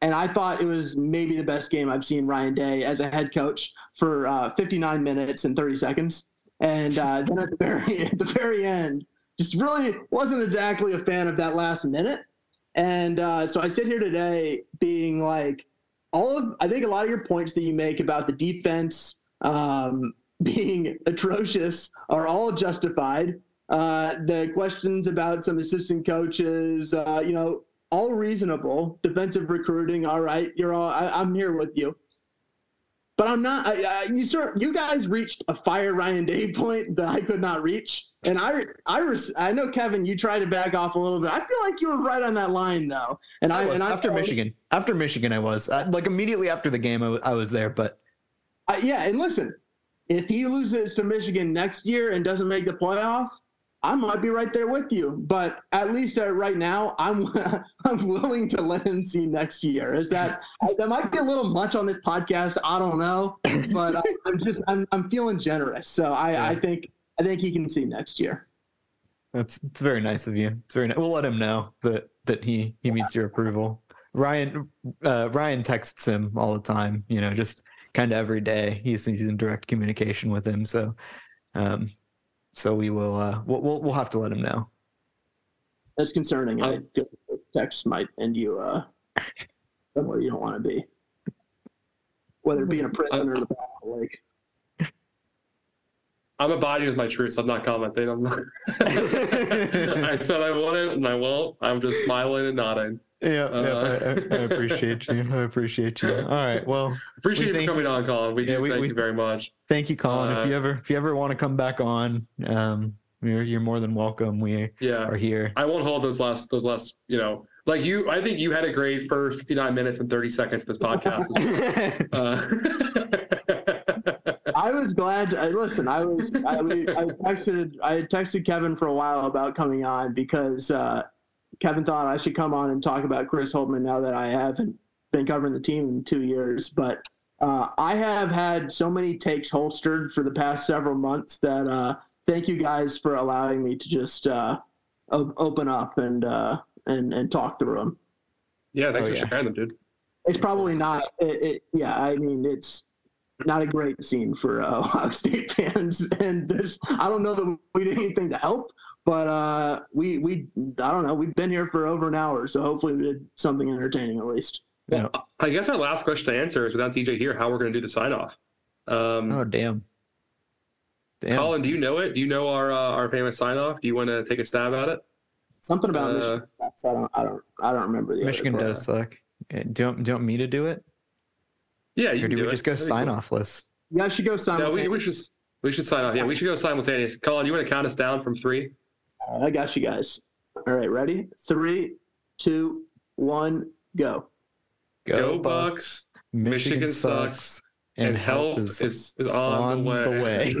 And I thought it was maybe the best game I've seen Ryan Day as a head coach for uh, fifty-nine minutes and thirty seconds. And uh, then at the very, at the very end, just really wasn't exactly a fan of that last minute. And uh, so I sit here today being like, all of, I think a lot of your points that you make about the defense um, being atrocious are all justified. Uh, the questions about some assistant coaches, uh, you know, all reasonable. Defensive recruiting, all right, you're all. I, I'm here with you, but I'm not. I, I, you sir, you guys reached a fire Ryan Day point that I could not reach, and I, I, res, I know Kevin, you tried to back off a little bit. I feel like you were right on that line though, and I, I was, and after I felt, Michigan, after Michigan, I was I, like immediately after the game, I, I was there. But uh, yeah, and listen, if he loses to Michigan next year and doesn't make the playoff, I might be right there with you, but at least uh, right now, I'm I'm willing to let him see next year. Is that that might be a little much on this podcast? I don't know, but I, I'm just I'm I'm feeling generous, so I, yeah. I think I think he can see next year. That's it's very nice of you. It's very nice. We'll let him know that that he he meets your approval. Ryan uh, Ryan texts him all the time. You know, just kind of every day. He's he's in direct communication with him. So. Um, So we will. Uh, we'll we'll have to let him know. That's concerning. I, those texts might end you uh, somewhere you don't want to be, whether it be in a prison I, or in the back of the lake. I'm abiding with my truth. So I'm not commenting. I'm not. I said I wouldn't, and I won't. I'm just smiling and nodding. Yeah, uh, yeah I, I appreciate you. I appreciate you. All right. Well, appreciate we you for coming you. on, Colin. We yeah, do we, thank we, you very much. Thank you, Colin. Uh, if you ever, if you ever want to come back on, um, you're you're more than welcome. We yeah. are here. I won't hold those last those last. You know, like you. I think you had a great first fifty-nine minutes and thirty seconds of this podcast. uh, I was glad. To, listen, I was. I, we, I texted. I texted Kevin for a while about coming on because. Uh, Kevin thought I should come on and talk about Chris Holtmann now that I haven't been covering the team in two years. But uh, I have had so many takes holstered for the past several months that uh, thank you guys for allowing me to just uh, o- open up and, uh, and and talk through them. Yeah, thanks oh, for yeah. sharing them, dude. It's probably not it, – it, yeah, I mean, it's not a great scene for uh, Ohio State fans. And this I don't know that we did anything to help. But uh, we, we I don't know, we've been here for over an hour, so hopefully we did something entertaining at least. Yeah. I guess our last question to answer is, without D J here, how we're going to do the sign-off. Um, oh, damn. damn. Colin, do you know it? Do you know our uh, our famous sign-off? Do you want to take a stab at it? Something about uh, Michigan sucks. I don't, I don't, I don't remember the Michigan other does suck. Do you, want, do you want me to do it? Yeah, you or can do, do we it. just go sign-offless? Cool. Yeah, I should go simultaneous. No, we, we, should, we should sign off. Yeah, we should go simultaneous. Colin, you want to count us down from three? I got you guys. All right, ready? Three, two, one, go. Go, go Bucks. Michigan, Michigan sucks, sucks. And, and help is, is on, on the way. The way.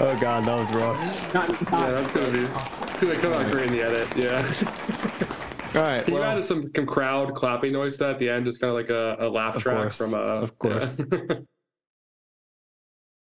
Oh, God, that was rough. Not, not, yeah, that's going to be... Too late. Come on, Green, the edit. Yeah. All right. Well, you added some crowd clapping noise to that at the end, just kind of like a, a laugh track course, from a. Of course. Yeah.